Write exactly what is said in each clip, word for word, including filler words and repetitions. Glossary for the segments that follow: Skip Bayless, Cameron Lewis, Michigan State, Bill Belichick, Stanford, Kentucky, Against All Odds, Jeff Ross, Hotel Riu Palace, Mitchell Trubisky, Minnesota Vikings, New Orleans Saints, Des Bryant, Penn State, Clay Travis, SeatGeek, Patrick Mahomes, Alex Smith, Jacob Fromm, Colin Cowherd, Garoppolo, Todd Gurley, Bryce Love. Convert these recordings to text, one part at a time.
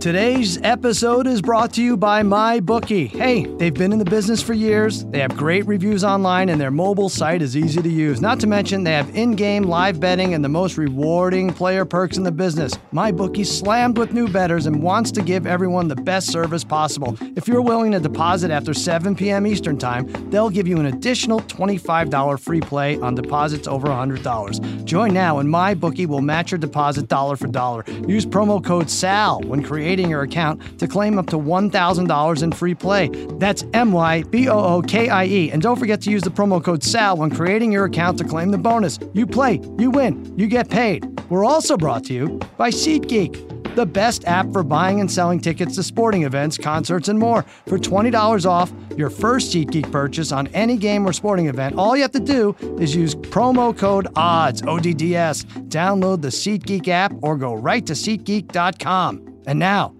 Today's episode is brought to you by MyBookie. Hey, they've been in the business for years, they have great reviews online, and their mobile site is easy to use. Not to mention, they have in-game live betting and the most rewarding player perks in the business. MyBookie slammed with new bettors and wants to give everyone the best service possible. If you're willing to deposit after seven p.m. Eastern Time, they'll give you an additional twenty-five dollars free play on deposits over one hundred dollars. Join now, and MyBookie will match your deposit dollar for dollar. Use promo code S A L when creating your account to claim up to one thousand dollars in free play. That's M Y B O O K I E. And don't forget to use the promo code S A L when creating your account to claim the bonus. You play, you win, you get paid. We're also brought to you by SeatGeek, the best app for buying and selling tickets to sporting events, concerts, and more. For twenty dollars off your first SeatGeek purchase on any game or sporting event, all you have to do is use promo code ODDS, O D D S. Download the SeatGeek app or go right to SeatGeek dot com. And now,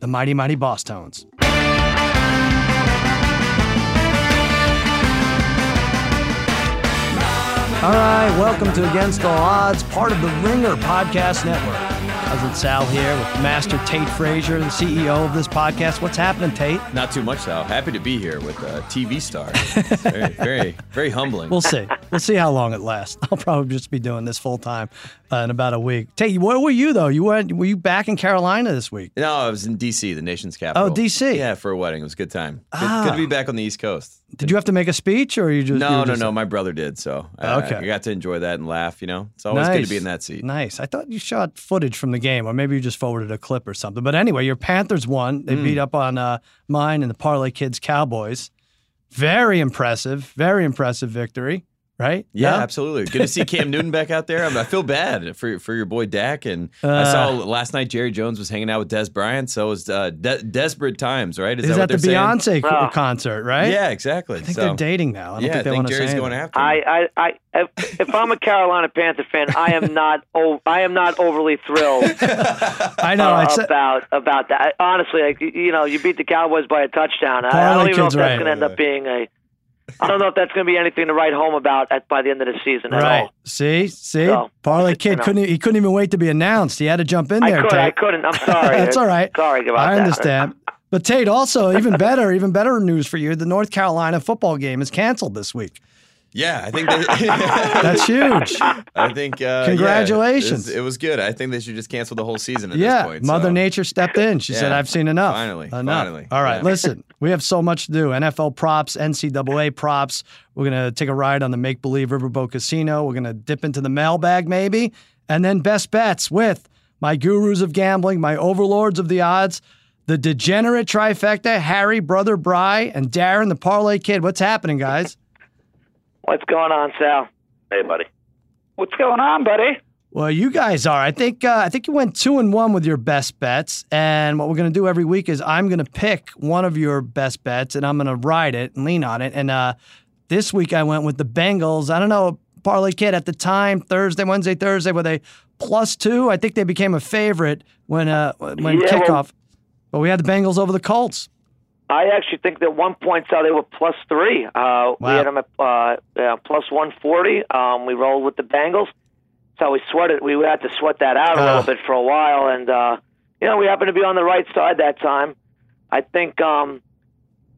the mighty, mighty Boss Tones. All right, welcome to Against All Odds, part of the Ringer Podcast Network. Cousin Sal here with Master Tate Frazier, the C E O of this podcast. What's happening, Tate? Not too much, Sal. Happy to be here with a T V star. It's very, very, very humbling. We'll see. We'll see how long it lasts. I'll probably just be doing this full time uh, in about a week. Tate, where were you, though? You went, Were you back in Carolina this week? No, I was in D C, the nation's capital. Oh, D C? Yeah, for a wedding. It was a good time. Ah. Good, good to be back on the East Coast. Did you have to make a speech, or you just no, you no, just no? Like, my brother did, so I, okay. I got to enjoy that and laugh. You know, it's always nice. Good to be in that seat. Nice. I thought you shot footage from the game, or maybe you just forwarded a clip or something. But anyway, your Panthers won. They mm. beat up on uh, mine and the Parlay Kids Cowboys. Very impressive. Very impressive victory. Right? Yeah, no? Absolutely. Good to see Cam Newton back out there. I mean, I feel bad for for your boy Dak, and uh, I saw last night Jerry Jones was hanging out with Des Bryant, so it was uh, de- desperate times, right? Is, is that, that what the Beyonce co- concert, right? Yeah, exactly. I think so, they're dating now. I don't yeah, think they I think want Jerry's to say going after I, I, I, if, if I'm a Carolina Panther fan, I am not. O- I am not overly thrilled. I know uh, I about about that. Honestly, like, you know, you beat the Cowboys by a touchdown. I, I don't even know if that's right. going to end up being a. I don't know if that's going to be anything to write home about at, by the end of the season at right. all. See? See? So, Parlay Kid, you know. couldn't, he couldn't even wait to be announced. He had to jump in there, I could, Tate. I couldn't. I'm sorry. That's all right. Sorry about I that. I understand. But Tate, also, even better, even better news for you, the North Carolina football game is canceled this week. Yeah, I think they, that's huge. I think uh, congratulations. Yeah, it, it was good. I think they should just cancel the whole season at yeah, this point. Mother so. Nature stepped in. She yeah. said, "I've seen enough. Finally, enough. finally." All right, yeah. Listen, we have so much to do. N F L props, N C double A props. We're gonna take a ride on the Make Believe Riverboat Casino. We're gonna dip into the mailbag maybe, and then best bets with my gurus of gambling, my overlords of the odds, the degenerate trifecta, Harry, brother Bry, and Darren, the Parlay Kid. What's happening, guys? What's going on, Sal? Hey, buddy. What's going on, buddy? Well, you guys are. I think uh, I think you went two and one with your best bets. And what we're going to do every week is I'm going to pick one of your best bets, and I'm going to ride it and lean on it. And uh, this week I went with the Bengals. I don't know, Parlay Kid, at the time, Thursday, Wednesday, Thursday, were they plus two? I think they became a favorite when uh, when yeah, kickoff. Well, but we had the Bengals over the Colts. I actually think that one point out they were plus three. Uh, wow. We had them at uh, yeah, plus one forty. Um, we rolled with the Bengals. So we sweated. We had to sweat that out uh. a little bit for a while. And, uh, you know, we happened to be on the right side that time. I think, um,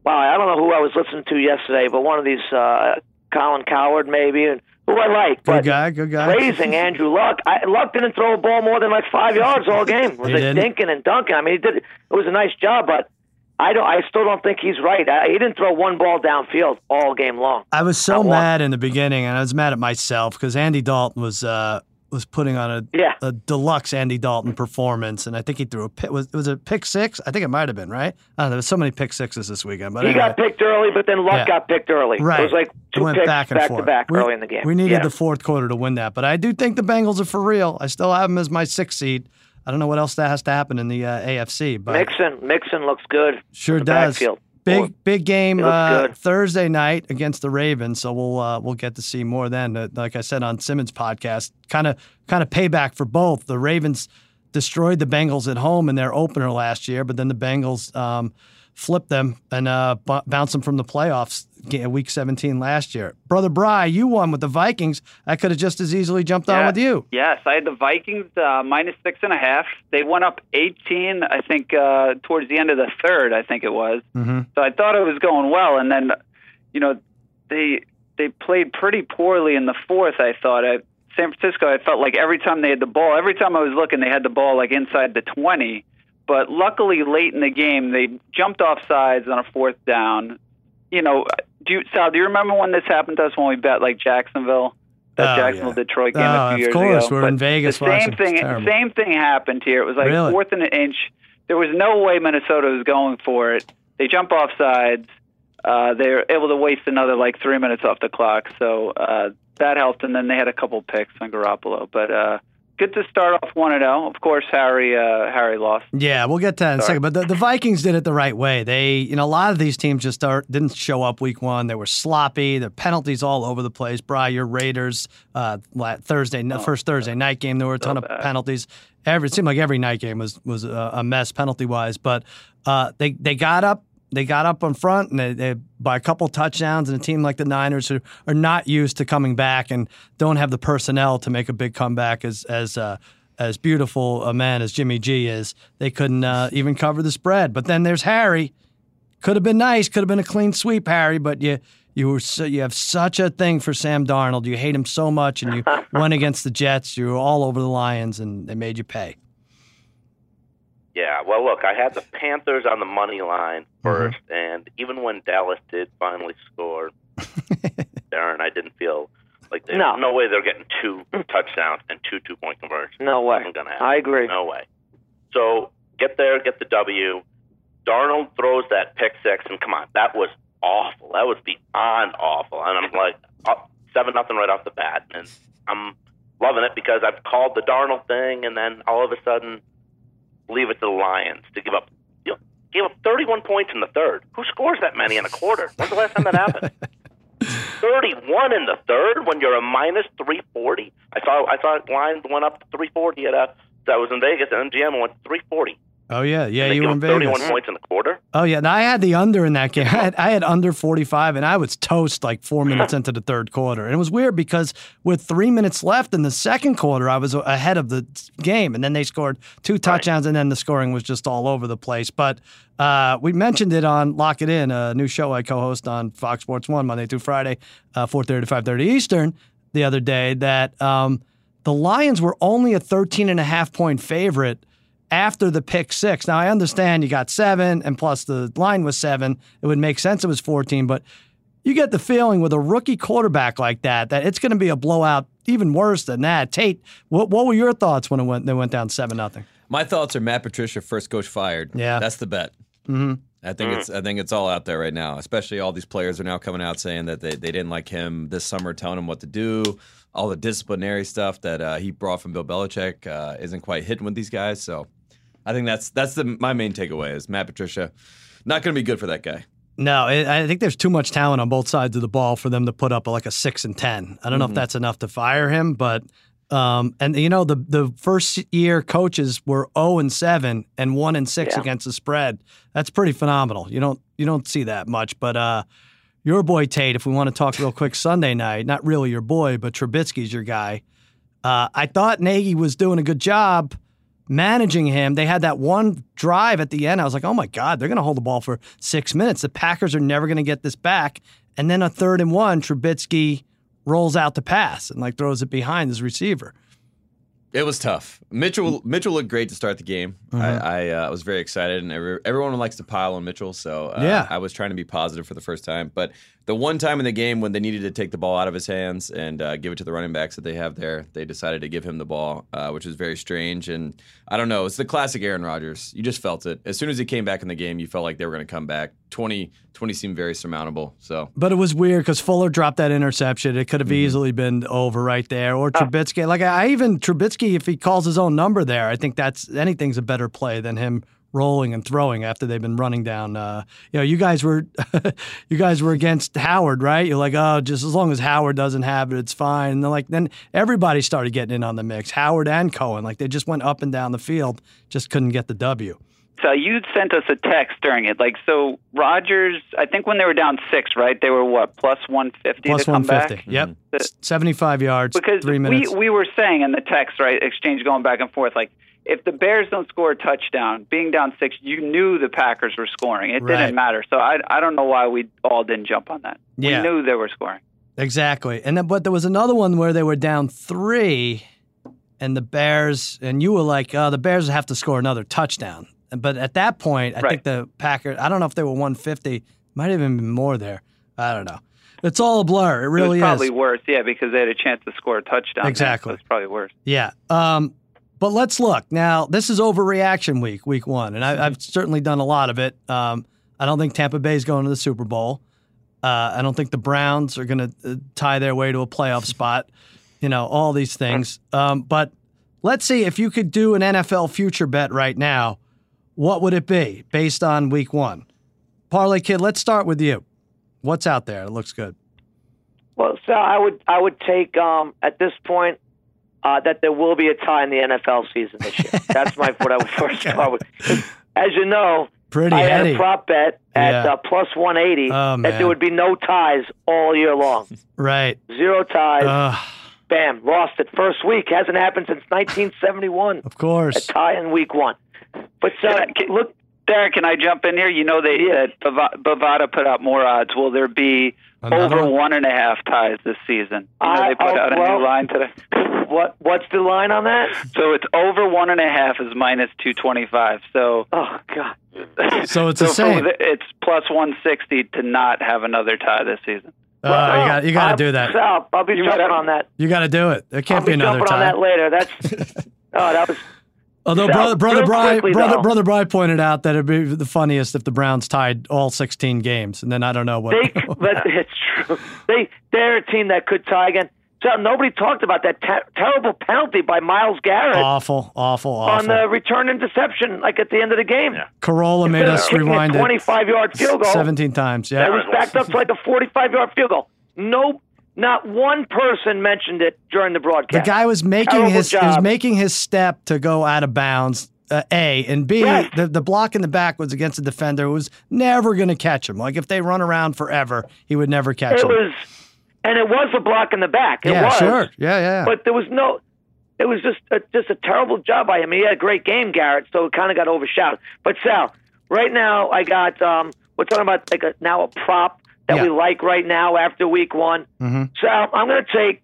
wow, I don't know who I was listening to yesterday, but one of these, uh, Colin Cowherd maybe, and who I like. Good guy, good guy. Raising Andrew Luck. I, Luck didn't throw a ball more than like five yards all game. It was he like dinking and dunking. I mean, he did. It was a nice job, but. I don't. I still don't think he's right. I, he didn't throw one ball downfield all game long. I was so mad in the beginning, and I was mad at myself because Andy Dalton was uh, was putting on a, yeah. a deluxe Andy Dalton performance, and I think he threw a was was it a pick six? I think it might have been right. I don't know. There was so many pick sixes this weekend, but he anyway. got picked early, but then Luck yeah. got picked early. Right, it was like two it went picks back, and back forth. to back We're, early in the game. We needed yeah. the fourth quarter to win that, but I do think the Bengals are for real. I still have them as my sixth seed. I don't know what else that has to happen in the uh, A F C. But Mixon, Mixon looks good. Sure does. Backfield. Big big game uh, Thursday night against the Ravens, so we'll uh, we'll get to see more then. Uh, like I said on Simmons' podcast, kind of kind of payback for both. The Ravens destroyed the Bengals at home in their opener last year, but then the Bengals um, flipped them and uh, b- bounced them from the playoffs week seventeen last year. Brother Bry, you won with the Vikings. I could have just as easily jumped yeah. on with you. Yes, I had the Vikings uh, minus six and a half. They went up eighteen, I think, uh, towards the end of the third, I think it was. Mm-hmm. So I thought it was going well. And then, you know, they they played pretty poorly in the fourth, I thought. I, San Francisco, I felt like every time they had the ball, every time I was looking, they had the ball like inside the twenty. But luckily, late in the game, they jumped off sides on a fourth down. You know, do you, Sal, do you remember when this happened to us when we bet like Jacksonville, that oh, Jacksonville yeah. Detroit game oh, a few years ago? Of course, ago. we were but in Vegas. The same thing, same thing happened here. It was like really? fourth and an inch. There was no way Minnesota was going for it. They jump off sides. Uh, they were able to waste another like three minutes off the clock. So uh, that helped. And then they had a couple picks on Garoppolo, but. Uh, Good to start off one and oh. Of course, Harry uh, Harry lost. Yeah, we'll get to that in a second. But the, the Vikings did it the right way. They, you know, a lot of these teams just start, didn't show up week one. They were sloppy. Their penalties all over the place. Bri, your Raiders uh, Thursday, oh, first Thursday night game, there were a ton so of bad. penalties. Every it seemed like every night game was was a mess penalty wise. But uh, they they got up. They got up in front and they, they by a couple touchdowns, and a team like the Niners who are not used to coming back and don't have the personnel to make a big comeback as as uh, as beautiful a man as Jimmy G is, they couldn't uh, even cover the spread. But then there's Harry. Could have been nice. Could have been a clean sweep, Harry. But you you were so, you have such a thing for Sam Darnold. You hate him so much, and you went against the Jets. You were all over the Lions, and they made you pay. Yeah, well, look, I had the Panthers on the money line first, mm-hmm. and even when Dallas did finally score, Darren, I didn't feel like they no. no way they're getting two touchdowns and two two-point conversions. No way. Gonna happen. I agree. No way. So get there, get the W. Darnold throws that pick six, and come on, that was awful. That was beyond awful. And I'm like, up seven nothing right off the bat, and I'm loving it because I've called the Darnold thing, and then all of a sudden – leave it to the Lions to give up you know, give up thirty-one points in the third. Who scores that many in a quarter? When's the last time that happened? thirty-one in the third when you're a minus three forty. I saw I thought Lions went up to three forty at a, I was in Vegas and M G M went thirty-one forty. Oh yeah, yeah, you were in Vegas. thirty-one points in the quarter. Oh yeah, and I had the under in that game. I had, I had under forty-five, and I was toast like four minutes into the third quarter. And it was weird because with three minutes left in the second quarter, I was ahead of the game, and then they scored two touchdowns, right. and then the scoring was just all over the place. But uh, we mentioned it on Lock It In, a new show I co-host on Fox Sports One Monday through Friday, uh, four thirty to five thirty Eastern, the other day that um, the Lions were only a thirteen and a half point favorite. After the pick six. Now, I understand you got seven, and plus the line was seven. It would make sense it was fourteen, but you get the feeling with a rookie quarterback like that, that it's going to be a blowout even worse than that. Tate, what, what were your thoughts when it went, they went down seven nothing? My thoughts are Matt Patricia, first coach fired. Yeah. That's the bet. Mm-hmm. I think it's I think it's all out there right now, especially all these players are now coming out saying that they, they didn't like him this summer, telling him what to do. All the disciplinary stuff that uh, he brought from Bill Belichick uh, isn't quite hitting with these guys, so... I think that's that's the, my main takeaway is Matt Patricia, not going to be good for that guy. No, it, I think there's too much talent on both sides of the ball for them to put up like a six and ten. I don't mm-hmm. know if that's enough to fire him, but um, and you know the the first year coaches were zero and seven and one and six yeah. against the spread. That's pretty phenomenal. You don't you don't see that much, but uh, your boy Tate. If we want to talk real quick, Sunday night, not really your boy, but Trubisky's your guy. Uh, I thought Nagy was doing a good job. Managing him, they had that one drive at the end. I was like, oh my God, they're going to hold the ball for six minutes. The Packers are never going to get this back. And then a third and one, Trubisky rolls out the pass and like throws it behind his receiver. It was tough. Mitchell Mitchell looked great to start the game. Mm-hmm. I, I uh, was very excited, and every, everyone likes to pile on Mitchell, so uh, yeah. I was trying to be positive for the first time. But the one time in the game when they needed to take the ball out of his hands and uh, give it to the running backs that they have there, they decided to give him the ball, uh, which is very strange. And I don't know. It's the classic Aaron Rodgers. You just felt it. As soon as he came back in the game, you felt like they were going to come back. twenty, twenty seemed very surmountable. So, but it was weird because Fuller dropped that interception. It could have mm-hmm. easily been over right there. Or Trubisky. Like I even Trubisky, if he calls his own number there, I think that's anything's a better play than him rolling and throwing after they've been running down. Uh, you know, you guys were you guys were against Howard, right? You're like, oh, just as long as Howard doesn't have it, it's fine. And then like then everybody started getting in on the mix, Howard and Cohen. Like they just went up and down the field, just couldn't get the W. So you sent us a text during it, like so. Rodgers, I think when they were down six, right? They were what plus one fifty to come back. Plus one fifty. Yep, the, seventy-five yards. Because three minutes. we we were saying in the text, right? Exchange going back and forth, like. If the Bears don't score a touchdown, being down six, you knew the Packers were scoring. It right. didn't matter. So I I don't know why we all didn't jump on that. Yeah. We knew they were scoring. Exactly. And then, but there was another one where they were down three, and the Bears, and you were like, oh, the Bears have to score another touchdown. But at that point, I right. think the Packers, I don't know if they were one fifty, might have even been more there. I don't know. It's all a blur. It really is. It was probably is. worse, yeah, because they had a chance to score a touchdown. Exactly. So it's probably worse. Yeah. Um, But let's look. Now, this is overreaction week, week one, and I, I've certainly done a lot of it. Um, I don't think Tampa Bay's going to the Super Bowl. Uh, I don't think the Browns are going to uh, tie their way to a playoff spot, you know, all these things. Um, but let's see if you could do an N F L future bet right now, what would it be based on week one? Parlay Kid, let's start with you. What's out there? It looks good. Well, so I would, I would take, um, at this point, Uh, that there will be a tie in the N F L season this year. That's my what I would first start with. As you know, Pretty I had heady. a prop bet at yeah. uh, plus one eighty oh, that man. there would be no ties all year long. Right. Zero ties. Uh, Bam. Lost it first week. Hasn't happened since nineteen seventy-one. Of course. A tie in week one. But so, can I, can, look, Derek, can I jump in here? You know they yeah. uh, Bovada put out more odds. Will there be Another over one? one and a half ties this season? You know, I, they put oh, out a well, new line today. What what's the line on that? So it's over one and a half is minus two twenty five. So oh god. So it's so the same. It's plus one sixty to not have another tie this season. Uh, well, you got you got to do that. I'll, I'll be you jumping gotta, on that. You got to do it. There can't I'll be, be another tie. I'll be jumping on that later. That's oh that was. Although brother brother Bry brother brother Bry pointed out that it'd be the funniest if the Browns tied all sixteen games, and then I don't know what. They, but it's true. They they're a team that could tie again. So nobody talked about that ter- terrible penalty by Myles Garrett. Awful, awful, awful. On the return interception, like at the end of the game. Yeah. Corolla made us rewind it. twenty-five-yard field goal. seventeen times, yeah. It was backed up to like a forty-five-yard field goal. No, not one person mentioned it during the broadcast. The guy was making his, he was making his step to go out of bounds. Uh, A and B, yes. the, the block in the back was against a defender who was never going to catch him. Like if they run around forever, he would never catch it him. It was. And it was a block in the back. It yeah, was. sure. Yeah, yeah. But there was no, it was just a, just a terrible job by him. He had a great game, Garrett, so it kind of got overshadowed. But, Sal, right now I got, um, we're talking about like a, now a prop that yeah. we like right now after week one. Mm-hmm. Sal, I'm going to take,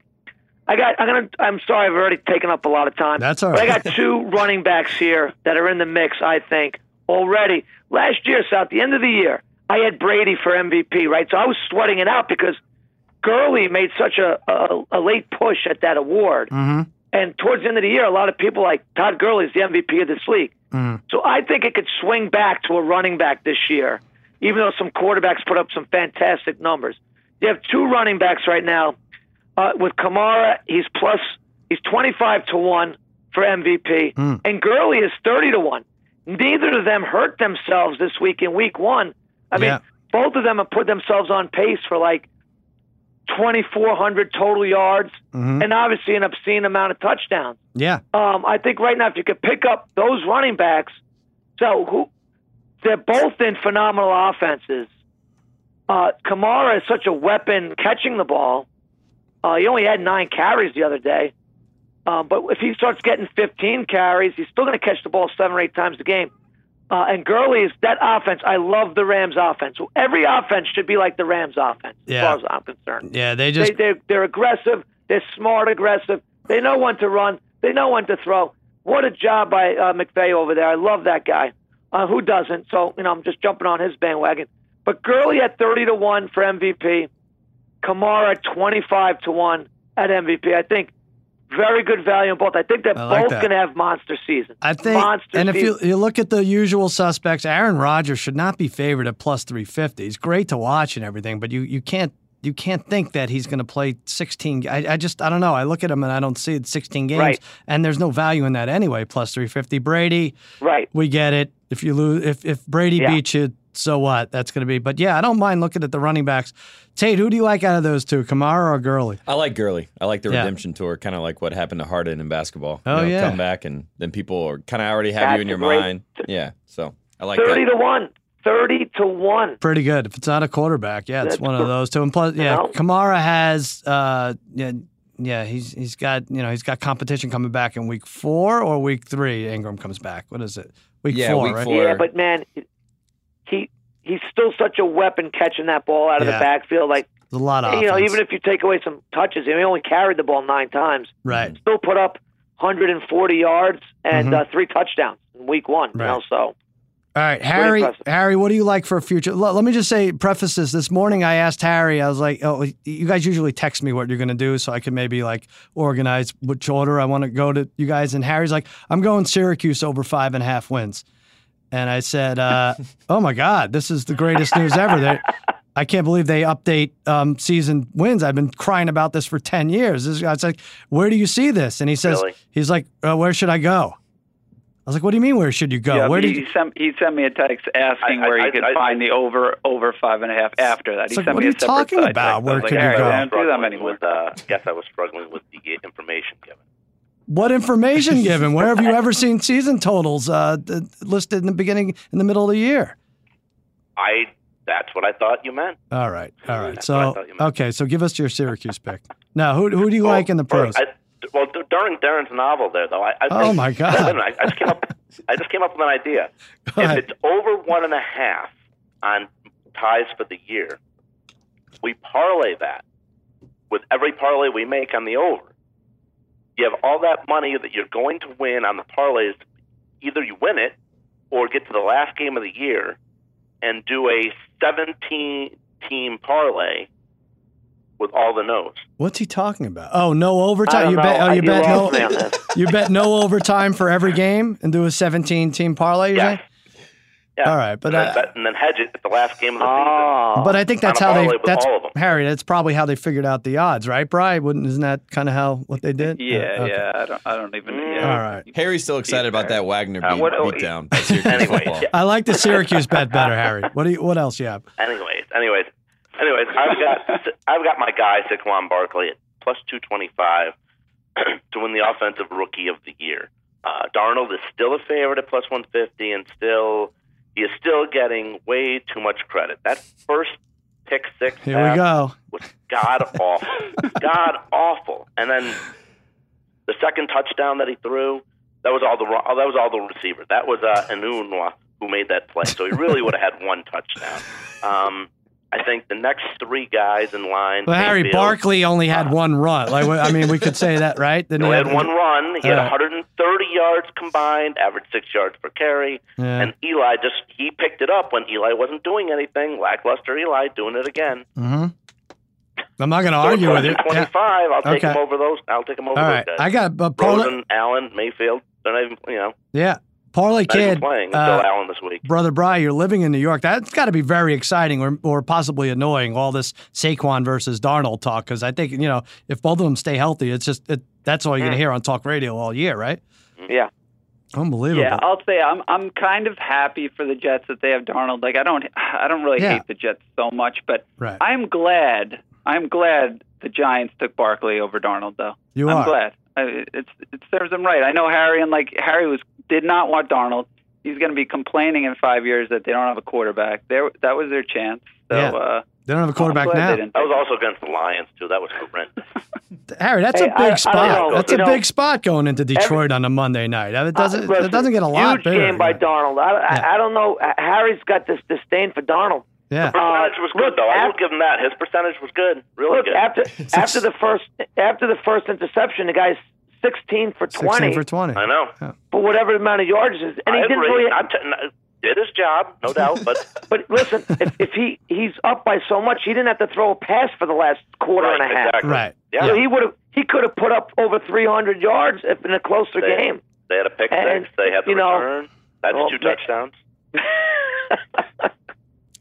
I got, I'm going to, I'm sorry, I've already taken up a lot of time. That's all right. But I got two running backs here that are in the mix, I think, already. Last year, Sal, at the end of the year, I had Brady for M V P, right? So I was sweating it out because Gurley made such a, a, a late push at that award. Mm-hmm. And towards the end of the year, a lot of people like, Todd Gurley is the M V P of this league. Mm. So I think it could swing back to a running back this year, even though some quarterbacks put up some fantastic numbers. You have two running backs right now. Uh, with Kamara, he's plus, he's twenty-five to one for M V P. Mm. And Gurley is thirty to one. Neither of them hurt themselves this week in week one. I yeah. mean, both of them have put themselves on pace for like, twenty-four hundred total yards, mm-hmm. and obviously an obscene amount of touchdowns. Yeah. Um, I think right now if you could pick up those running backs, so who they're both in phenomenal offenses. Uh, Kamara is such a weapon catching the ball. Uh, he only had nine carries the other day. Um, but if he starts getting fifteen carries, he's still going to catch the ball seven or eight times a game. Uh, and Gurley is that offense. I love the Rams offense. Every offense should be like the Rams offense, yeah. as far as I'm concerned. Yeah, they just they, they're, they're aggressive. They're smart, aggressive. They know when to run. They know when to throw. What a job by uh, McVay over there. I love that guy. Uh, who doesn't? So you know, I'm just jumping on his bandwagon. But Gurley at thirty to one for M V P. Kamara twenty-five to one at M V P. I think. Very good value in both. I think they're I like both going to have monster seasons. I think, monster and if you, you look at the usual suspects, Aaron Rodgers should not be favored at plus three fifty. He's great to watch and everything, but you, you can't you can't think that he's going to play sixteen. I, I just, I don't know. I look at him and I don't see it. sixteen games. Right. And there's no value in that anyway. Plus three fifty. Brady. Right. We get it. If you lose, if, if Brady yeah. beats you, so what? That's going to be. But yeah, I don't mind looking at the running backs. Tate, who do you like out of those two, Kamara or Gurley? I like Gurley. I like the yeah. redemption tour, kind of like what happened to Harden in basketball. Oh, you know, yeah. Come back and then people are kind of already have That's you in your great. mind. Yeah. So I like thirty that. to one. thirty to one. Pretty good. If it's not a quarterback, yeah, it's one of those two. And plus, yeah, Kamara has, uh, yeah, yeah, he's he's got you know he's got competition coming back in week four or week three. Ingram comes back. What is it? Week yeah, four, week right? Four. Yeah, but man, he he's still such a weapon catching that ball out of yeah. the backfield. Like There's a lot of, you offense. know, even if you take away some touches, he only carried the ball nine times. Right. Still put up one hundred forty yards and mm-hmm. uh, three touchdowns in week one. Right. You know, so. All right, Harry, Harry, what do you like for a future? L- let me just say, preface this. This morning I asked Harry, I was like, oh, you guys usually text me what you're going to do so I can maybe like organize which order I want to go to you guys. And Harry's like, I'm going Syracuse over five and a half wins. And I said, uh, oh, my God, this is the greatest news ever. They're, I can't believe they update um, season wins. I've been crying about this for ten years. This, I was like, where do you see this? And he says, really? he's like, uh, where should I go? I was like, what do you mean, where should you go? Yeah, where he, you... Sent, he sent me a text asking I, where I, you could I, find I, the over over five and a half after that. He like, sent what me are you a talking about? Text. Where could like, you go? I don't do that anymore. With, uh, yes, I was struggling with the information given. What information given? Where have you ever seen season totals uh, listed in the beginning, in the middle of the year? I. That's what I thought you meant. All right. All right. That's so, okay, so give us your Syracuse pick. Now, who, who do you well, like in the pros? I, Well, during Darren's novel there, though, I, I oh my god, I, I, just came up, I just came up with an idea. Go if ahead. It's over one and a half on ties for the year, we parlay that with every parlay we make on the over. You have all that money that you're going to win on the parlays. Either you win it or get to the last game of the year and do a seventeen-team parlay. With all the no's. What's he talking about? Oh, no overtime. You bet. Oh, you bet no. You bet no overtime for every game and do a seventeen-team parlay. Yeah. Yeah. All right, but and, I, bet, and then hedge it at the last game of the oh. season. But I think that's how they. That's Harry. That's probably how they figured out the odds, right, Bri? Wouldn't isn't that kind of how what they did? Yeah, uh, okay. yeah. I don't. I don't even. Yeah. All right. Harry's still excited about that Wagner beat, uh, what, beat down. Anyway, yeah. I like the Syracuse bet better, Harry. What do you? What else you have? Anyways, anyways. Anyways, I've got I've got my guy Saquon Barkley at plus two twenty five to win the offensive rookie of the year. Uh, Darnold is still a favorite at plus one fifty, and still he is still getting way too much credit. That first pick six Here pass we go. was god awful, god awful. And then the second touchdown that he threw, that was all the that was all the receiver. That was uh, Enunwa who made that play. So he really would have had one touchdown. Um, I think the next three guys in line. Well, Harry field, Barkley only had uh, one run. Like I mean, we could say that, right? Then he had, had one run. He uh, had one hundred thirty yards combined, average six yards per carry. Yeah. And Eli just he picked it up when Eli wasn't doing anything. Lackluster Eli doing it again. Mm-hmm. I'm not going to argue so with you. twenty-five. I'll take okay. him over those. I'll take him over All right. those guys. I got uh, Parla- Rosen, Allen, Mayfield. They're not even, you know. Yeah. Parlay Kid, playing until uh, Allen this week. Brother Bri, you're living in New York. That's got to be very exciting or, or possibly annoying, all this Saquon versus Darnold talk, because I think, you know, if both of them stay healthy, it's just it, that's all you're mm. going to hear on talk radio all year, right? Yeah. Unbelievable. Yeah, I'll say I'm I'm kind of happy for the Jets that they have Darnold. Like, I don't, I don't really yeah. hate the Jets so much, but right. I'm glad, I'm glad the Giants took Barkley over Darnold, though. You I'm are. I'm glad. I, it's, it serves them right. I know Harry, and like, Harry was did not want Darnold. He's going to be complaining in five years that they don't have a quarterback. There, that was their chance. So, yeah. uh, they don't have a quarterback now. That was also against the Lions, too. That was horrendous. Harry, that's hey, a big I, spot. I that's you a know, big spot going into Detroit every, on a Monday night. It doesn't, uh, listen, it doesn't get a lot huge bigger. Huge game by yeah. Darnold. I, I, yeah. I don't know. Harry's got this disdain for Darnold. Yeah. The percentage was good, uh, though. After, I will give him that. His percentage was good. Really look, good. After, after, the first, after the first interception, the guy's sixteen for twenty. sixteen for twenty. I know. Yeah. For whatever amount of yards is. And I he didn't agree. really. I'm t- did his job, no doubt. But but listen, if, if he, he's up by so much, he didn't have to throw a pass for the last quarter right, and a half. Exactly. Right. Yeah. So he would have. He could have put up over three hundred yards if in a closer they, game. They had a pick six. They had the return. Know, That's well, two touchdowns.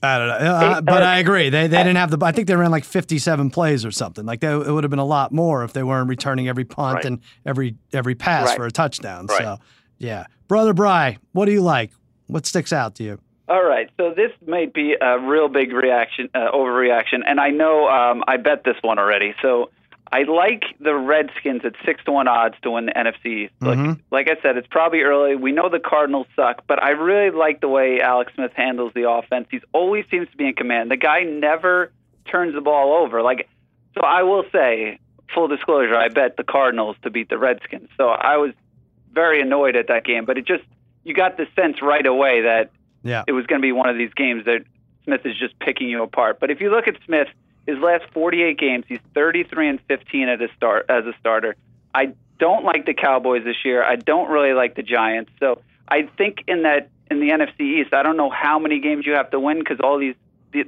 I don't know, uh, but I agree. They they didn't have the. I think they ran like fifty-seven plays or something. Like that, it would have been a lot more if they weren't returning every punt right. and every every pass right. for a touchdown. Right. So, yeah, Brother Bry, what do you like? What sticks out to you? All right, so this might be a real big reaction, uh, overreaction, and I know um, I bet this one already. So I like the Redskins at six to one odds to win the N F C. Like, mm-hmm. like I said, it's probably early. We know the Cardinals suck, but I really like the way Alex Smith handles the offense. He's always seems to be in command. The guy never turns the ball over. Like, so I will say, full disclosure, I bet the Cardinals to beat the Redskins. So I was very annoyed at that game, but it just you got the sense right away that yeah. it was going to be one of these games that Smith is just picking you apart. But if you look at Smith. His last forty-eight games, he's thirty-three and fifteen at a start as a starter. I don't like the Cowboys this year. I don't really like the Giants. So I think in that in the N F C East, I don't know how many games you have to win because all these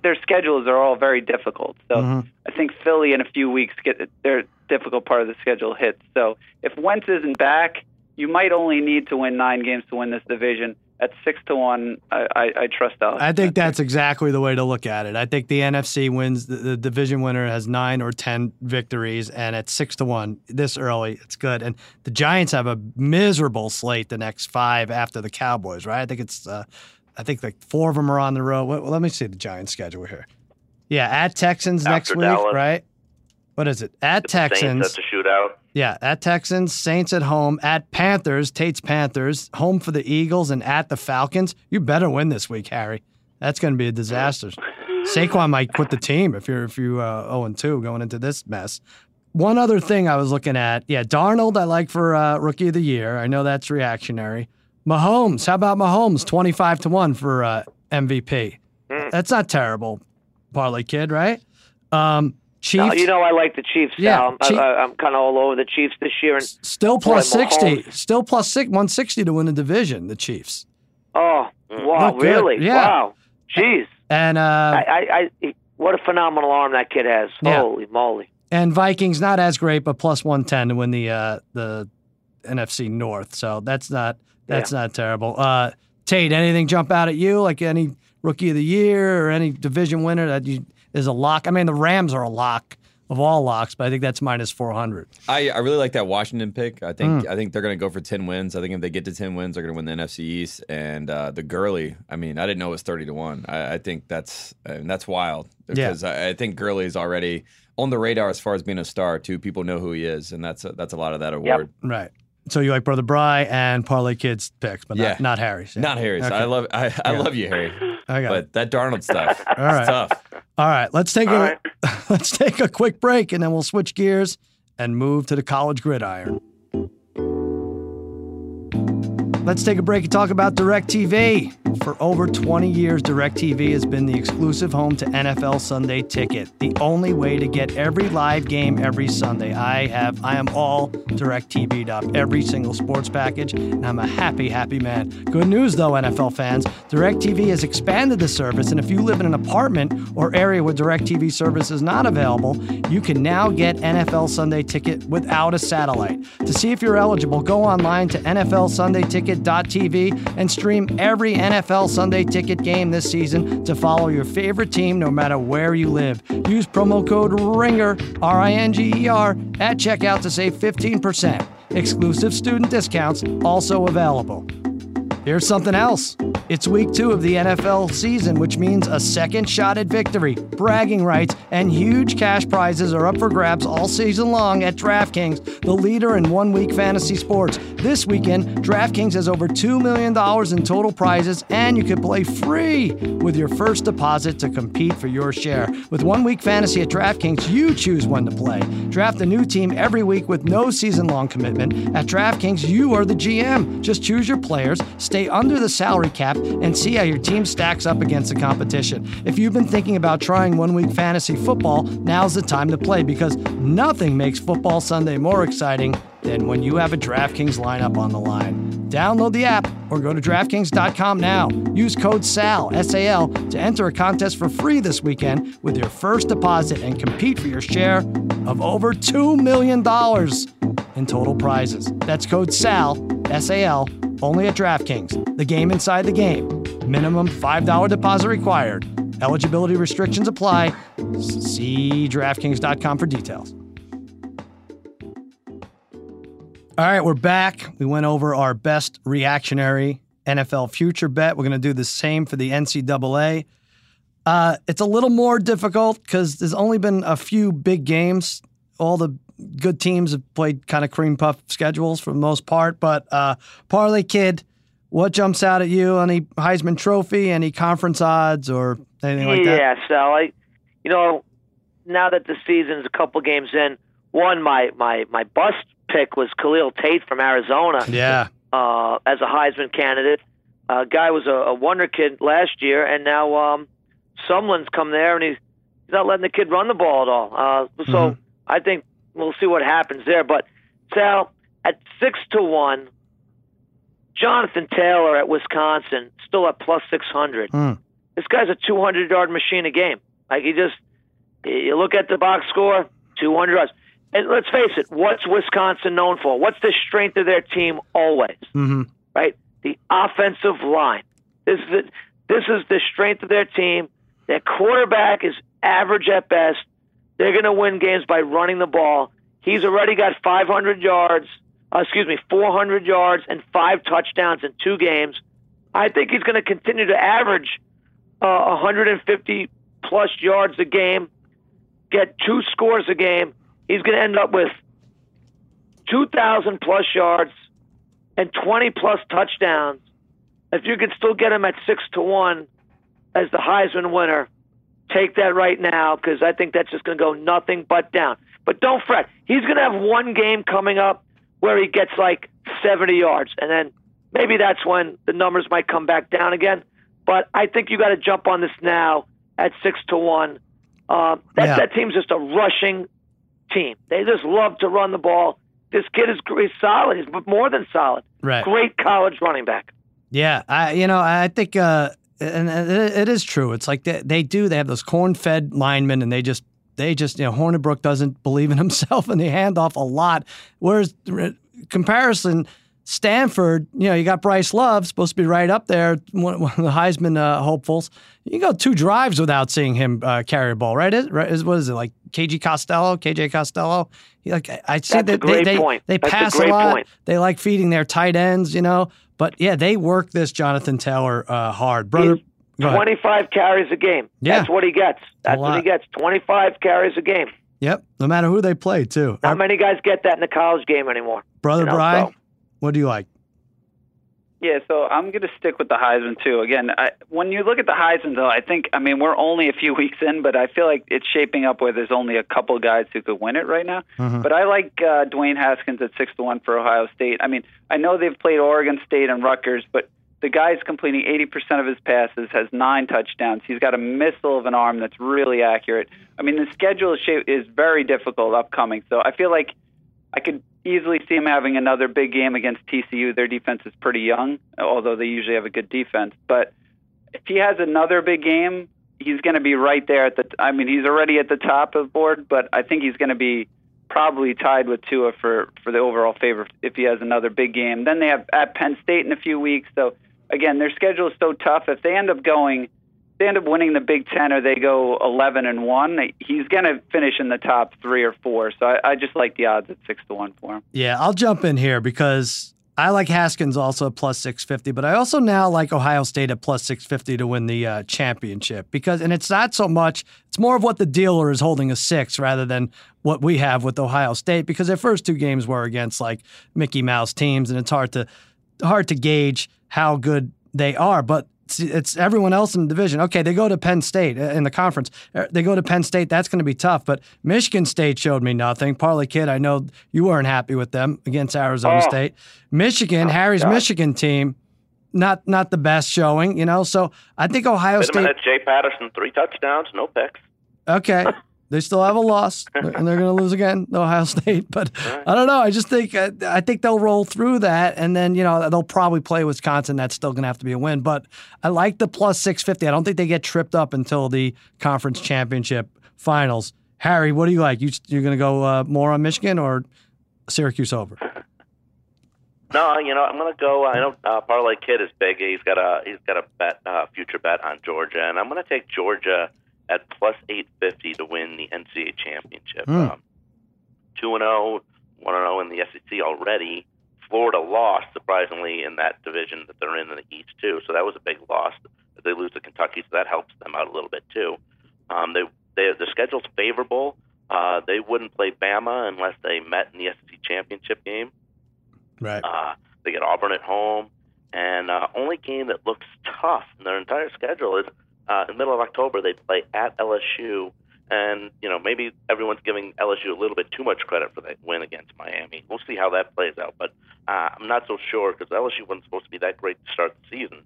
their schedules are all very difficult. So mm-hmm. I think Philly in a few weeks get their difficult part of the schedule hits. So if Wentz isn't back, you might only need to win nine games to win this division. At six to one, I, I, I trust Alex. I think that's exactly the way to look at it. I think the N F C wins, the, the division winner has nine or ten victories, and at six to one this early, it's good. And the Giants have a miserable slate the next five after the Cowboys, right? I think it's, uh, I think like four of them are on the road. Well, let me see the Giants schedule here. Yeah, at Texans after next week, Dallas. Right? What is it? At it's Texans. Saints, that's a shootout. Yeah, at Texans, Saints at home, at Panthers, Tate's Panthers, home for the Eagles, and at the Falcons. You better win this week, Harry. That's going to be a disaster. Saquon might quit the team if you're if you uh, oh and two going into this mess. One other thing I was looking at, yeah, Darnold I like for uh, Rookie of the Year. I know that's reactionary. Mahomes, how about Mahomes, twenty-five to one for uh, M V P? That's not terrible, parlay kid, right? Um Chiefs. No, you know I like the Chiefs. Yeah, now. I'm, I'm kind of all over the Chiefs this year. And still plus sixty. Still plus six, one sixty to win the division. The Chiefs. Oh wow! Really? Yeah. Wow. Jeez. And uh, I, I, I, what a phenomenal arm that kid has. Yeah. Holy moly! And Vikings not as great, but plus one ten to win the uh, the N F C North. So that's not that's yeah. not terrible. Uh, Tate, anything jump out at you? Like any Rookie of the Year or any division winner that you? Is a lock. I mean, the Rams are a lock of all locks, but I think that's minus four hundred. I, I really like that Washington pick. I think mm. I think they're going to go for ten wins. I think if they get to ten wins, they're going to win the N F C East. And uh, the Gurley. I mean, I didn't know it was thirty to one. I, I think that's I mean, that's wild because yeah. I, I think Gurley is already on the radar as far as being a star too. People know who he is, and that's a, that's a lot of that award. Yep. Right. So you like Brother Bry and Parlay Kid's picks, but yeah. not, not Harry's. Yeah. Not Harry's. Okay. I love I, I love you, Harry. I got but it. That Darnold stuff. All right. It's tough. All right. Let's take All a right. let's take a quick break and then we'll switch gears and move to the college gridiron. Let's take a break and talk about DirecTV. For over twenty years, DirecTV has been the exclusive home to N F L Sunday Ticket, the only way to get every live game every Sunday. I have, I am all DirecTV'd up, every single sports package, and I'm a happy, happy man. Good news, though, N F L fans. DirecTV has expanded the service, and if you live in an apartment or area where DirecTV service is not available, you can now get N F L Sunday Ticket without a satellite. To see if you're eligible, go online to N F L Sunday Ticket dot T V and stream every N F L Sunday Ticket game this season to follow your favorite team no matter where you live. Use promo code RINGER, R I N G E R, at checkout to save fifteen percent. Exclusive student discounts also available. Here's something else. It's week two of the N F L season, which means a second shot at victory, bragging rights, and huge cash prizes are up for grabs all season long at DraftKings, the leader in one-week fantasy sports. This weekend, DraftKings has over two million dollars in total prizes, and you can play free with your first deposit to compete for your share. With one-week fantasy at DraftKings, you choose when to play. Draft a new team every week with no season-long commitment. At DraftKings, you are the G M. Just choose your players, stay under the salary cap, and see how your team stacks up against the competition. If you've been thinking about trying one-week fantasy football, now's the time to play because nothing makes football Sunday more exciting than when you have a DraftKings lineup on the line. Download the app or go to DraftKings dot com now. Use code S A L, S A L, to enter a contest for free this weekend with your first deposit and compete for your share of over two million dollars in total prizes. That's code S A L, S A L, only at DraftKings. The game inside the game. Minimum five dollars deposit required. Eligibility restrictions apply. See DraftKings dot com for details. All right, we're back. We went over our best reactionary N F L future bet. We're going to do the same for the N C double A. Uh, it's a little more difficult because there's only been a few big games. All the good teams have played kind of cream puff schedules for the most part. But uh, Parlay Kid, what jumps out at you? Any Heisman Trophy, any conference odds or anything like that? Yeah, so I, you know, now that the season's a couple games in, one, my, my, my bust pick was Khalil Tate from Arizona. Yeah. Uh, as a Heisman candidate. Uh, guy was a, a wonder kid last year, and now um, Sumlin's come there, and he's, he's not letting the kid run the ball at all. Uh, so mm-hmm. I think we'll see what happens there. But, Sal, at six to one, Jonathan Taylor at Wisconsin, still at plus six hundred. Mm. This guy's a two hundred yard machine a game. Like, he just, you look at the box score, two hundred yards. And let's face it, what's Wisconsin known for? What's the strength of their team always? Mm-hmm. Right? The offensive line. This is, the, this is the strength of their team. Their quarterback is average at best. They're going to win games by running the ball. He's already got five hundred yards, uh, excuse me, four hundred yards and five touchdowns in two games. I think he's going to continue to average uh, one hundred fifty plus yards a game, get two scores a game. He's going to end up with two thousand plus yards and twenty plus touchdowns. If you could still get him at six to one as the Heisman winner, take that right now because I think that's just going to go nothing but down. But don't fret. He's going to have one game coming up where he gets like seventy yards, and then maybe that's when the numbers might come back down again. But I think you got to jump on this now at six to one. Uh, that, yeah. that team's just a rushing team. They just love to run the ball. This kid is he's solid. He's more than solid. Right. Great college running back. Yeah, I you know I think uh, and it, it is true. It's like they, they do. They have those corn-fed linemen, and they just they just you know Hornibrook doesn't believe in himself, and they hand off a lot. Whereas comparison, Stanford, you know, you got Bryce Love supposed to be right up there, one, one of the Heisman uh, hopefuls. You can go two drives without seeing him uh, carry a ball, right? Is, right is, what is it like? K J Costello, K J Costello. He, like I, I see that they they, they, they pass a, a lot. Point. They like feeding their tight ends, you know. But yeah, they work this Jonathan Taylor uh, hard, brother. twenty-five carries a game. Yeah. That's what he gets. That's what he gets. twenty-five carries a game. Yep. No matter who they play, too. Not Our, many guys get that in the college game anymore, brother. You know, Brian. So. What do you like? Yeah, so I'm going to stick with the Heisman, too. Again, I, when you look at the Heisman, though, I think, I mean, we're only a few weeks in, but I feel like it's shaping up where there's only a couple guys who could win it right now. Mm-hmm. But I like uh, Dwayne Haskins at six to one for Ohio State. I mean, I know they've played Oregon State and Rutgers, but the guy's completing eighty percent of his passes, has nine touchdowns. He's got a missile of an arm that's really accurate. I mean, the schedule is, shape, is very difficult upcoming, so I feel like I could easily see him having another big game against T C U. Their defense is pretty young, although they usually have a good defense. But if he has another big game, he's going to be right there at the – I mean, he's already at the top of the board, but I think he's going to be probably tied with Tua for, for the overall favor if he has another big game. Then they have at Penn State in a few weeks. So, again, their schedule is so tough. If they end up going – they end up winning the Big Ten or they go eleven and one, he's going to finish in the top three or four. So I, I just like the odds at six to one for him. Yeah, I'll jump in here because I like Haskins also at plus six fifty, but I also now like Ohio State at plus six fifty to win the uh, championship. Because, and it's not so much, it's more of what the dealer is holding a six rather than what we have with Ohio State because their first two games were against like Mickey Mouse teams and it's hard to hard to gauge how good they are. But it's everyone else in the division. Okay, they go to Penn State in the conference. They go to Penn State. That's going to be tough. But Michigan State showed me nothing. Parlay Kid, I know you weren't happy with them against Arizona oh. State. Michigan, oh, Harry's God. Michigan team, not not the best showing, you know. So I think Ohio Wait a State. Minute, Jay Patterson, three touchdowns, no picks. Okay. They still have a loss, and they're going to lose again, Ohio State. But I don't know. I just think I think they'll roll through that, and then you know they'll probably play Wisconsin. That's still going to have to be a win. But I like the plus six fifty. I don't think they get tripped up until the conference championship finals. Harry, what do you like? You, you're going to go uh, more on Michigan or Syracuse over? No, you know, I'm going to go. I know uh, Parlay Kid is big. He's got a he's got a bet, uh, future bet on Georgia, and I'm going to take Georgia at plus eight fifty to win the N C double A championship. Mm. Um, two and oh, one and oh in the S E C already. Florida lost, surprisingly, in that division that they're in in the East, too. So that was a big loss. They lose to Kentucky, so that helps them out a little bit, too. Um, they, they, their schedule's favorable. Uh, they wouldn't play Bama unless they met in the S E C championship game. Right. Uh, they get Auburn at home. And the uh, only game that looks tough in their entire schedule is uh, in the middle of October, they play at L S U. And, you know, maybe everyone's giving L S U a little bit too much credit for that win against Miami. We'll see how that plays out. But uh, I'm not so sure because L S U wasn't supposed to be that great to start the season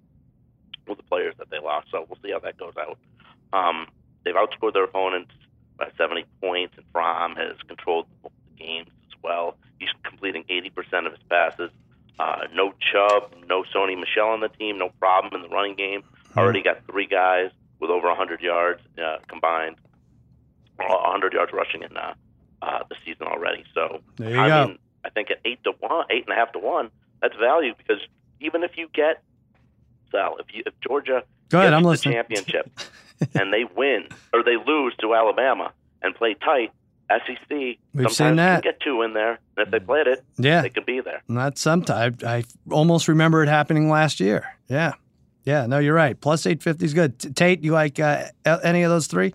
with the players that they lost. So we'll see how that goes out. Um, they've outscored their opponents by seventy points, and Fromm has controlled the games as well. He's completing eighty percent of his passes. Uh, no Chubb, no Sony Michel on the team, no problem in the running game. Already got three guys with over one hundred yards uh, combined. one hundred yards rushing in uh, uh, the season already. So I go. mean, I think at eight to one, eight and a half to one, that's value because even if you get, so if you if Georgia go ahead, gets I'm the listening. championship and they win or they lose to Alabama and play tight, S E C We've sometimes seen that. Can get two in there, and if they played it, yeah, they could be there. Not sometimes. I, I almost remember it happening last year. Yeah, yeah. No, you're right. Plus eight fifty is good. Tate, you like uh, any of those three?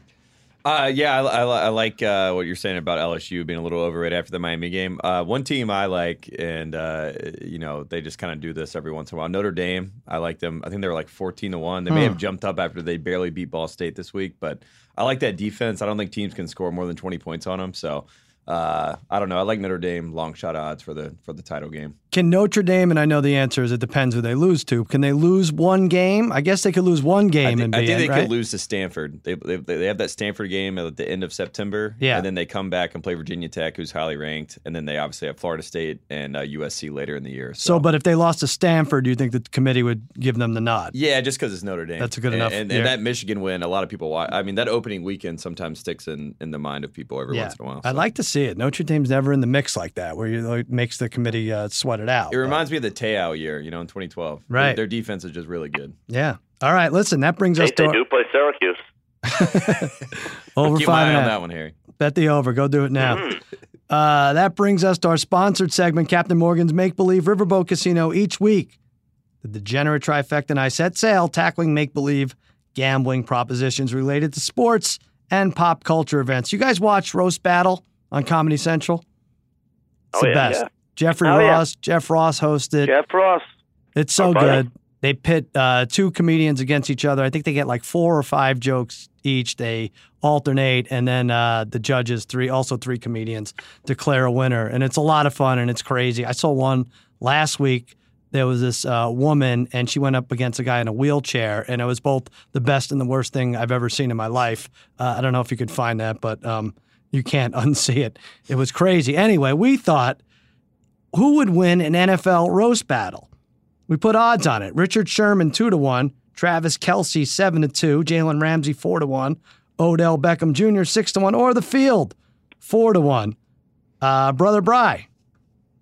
Uh, yeah, I, I, I like uh, what you're saying about L S U being a little overrated after the Miami game. Uh, one team I like, and uh, you know they just kind of do this every once in a while. Notre Dame, I like them. I think they were like fourteen to one. They hmm. may have jumped up after they barely beat Ball State this week, but I like that defense. I don't think teams can score more than twenty points on them. So uh, I don't know. I like Notre Dame long shot odds for the for the title game. Can Notre Dame, and I know the answer is it depends who they lose to. Can they lose one game? I guess they could lose one game. I think, and be I think in, they right? could lose to Stanford. They, they they have that Stanford game at the end of September. Yeah. And then they come back and play Virginia Tech, who's highly ranked. And then they obviously have Florida State and uh, U S C later in the year. So. so, but if they lost to Stanford, do you think the committee would give them the nod? Yeah, just because it's Notre Dame. That's a good and, enough. And, and that Michigan win, a lot of people watch. I mean, that opening weekend sometimes sticks in, in the mind of people every yeah. once in a while. So. I'd like to see it. Notre Dame's never in the mix like that, where you, like, makes the committee uh, sweat. It out. It reminds but. me of the Te'o year, you know, in twenty twelve. Right. Their, their defense is just really good. Yeah. All right. Listen, that brings they, us to. They our... do play Syracuse. over Keep five. Keep on that one, Harry. Bet the over. Go do it now. Mm. Uh, that brings us to our sponsored segment, Captain Morgan's Make Believe Riverboat Casino. Each week, the degenerate trifecta and I set sail, tackling make believe gambling propositions related to sports and pop culture events. You guys watch Roast Battle on Comedy Central? It's oh, the yeah, best. Yeah. Jeffrey oh, Ross. Yeah. Jeff Ross hosted. Jeff Ross. It's so oh, good. They pit uh, two comedians against each other. I think they get like four or five jokes each. They alternate, and then uh, the judges, three, also three comedians, declare a winner. And it's a lot of fun, and it's crazy. I saw one last week. There was this uh, woman, and she went up against a guy in a wheelchair, and it was both the best and the worst thing I've ever seen in my life. Uh, I don't know if you could find that, but um, you can't unsee it. It was crazy. Anyway, we thought, who would win an N F L roast battle? We put odds on it. Richard Sherman, two to one. Travis Kelce, seven to two. Jalen Ramsey, four to one. Odell Beckham Junior, six to one. Or the field, four to one. Uh, Brother Bry,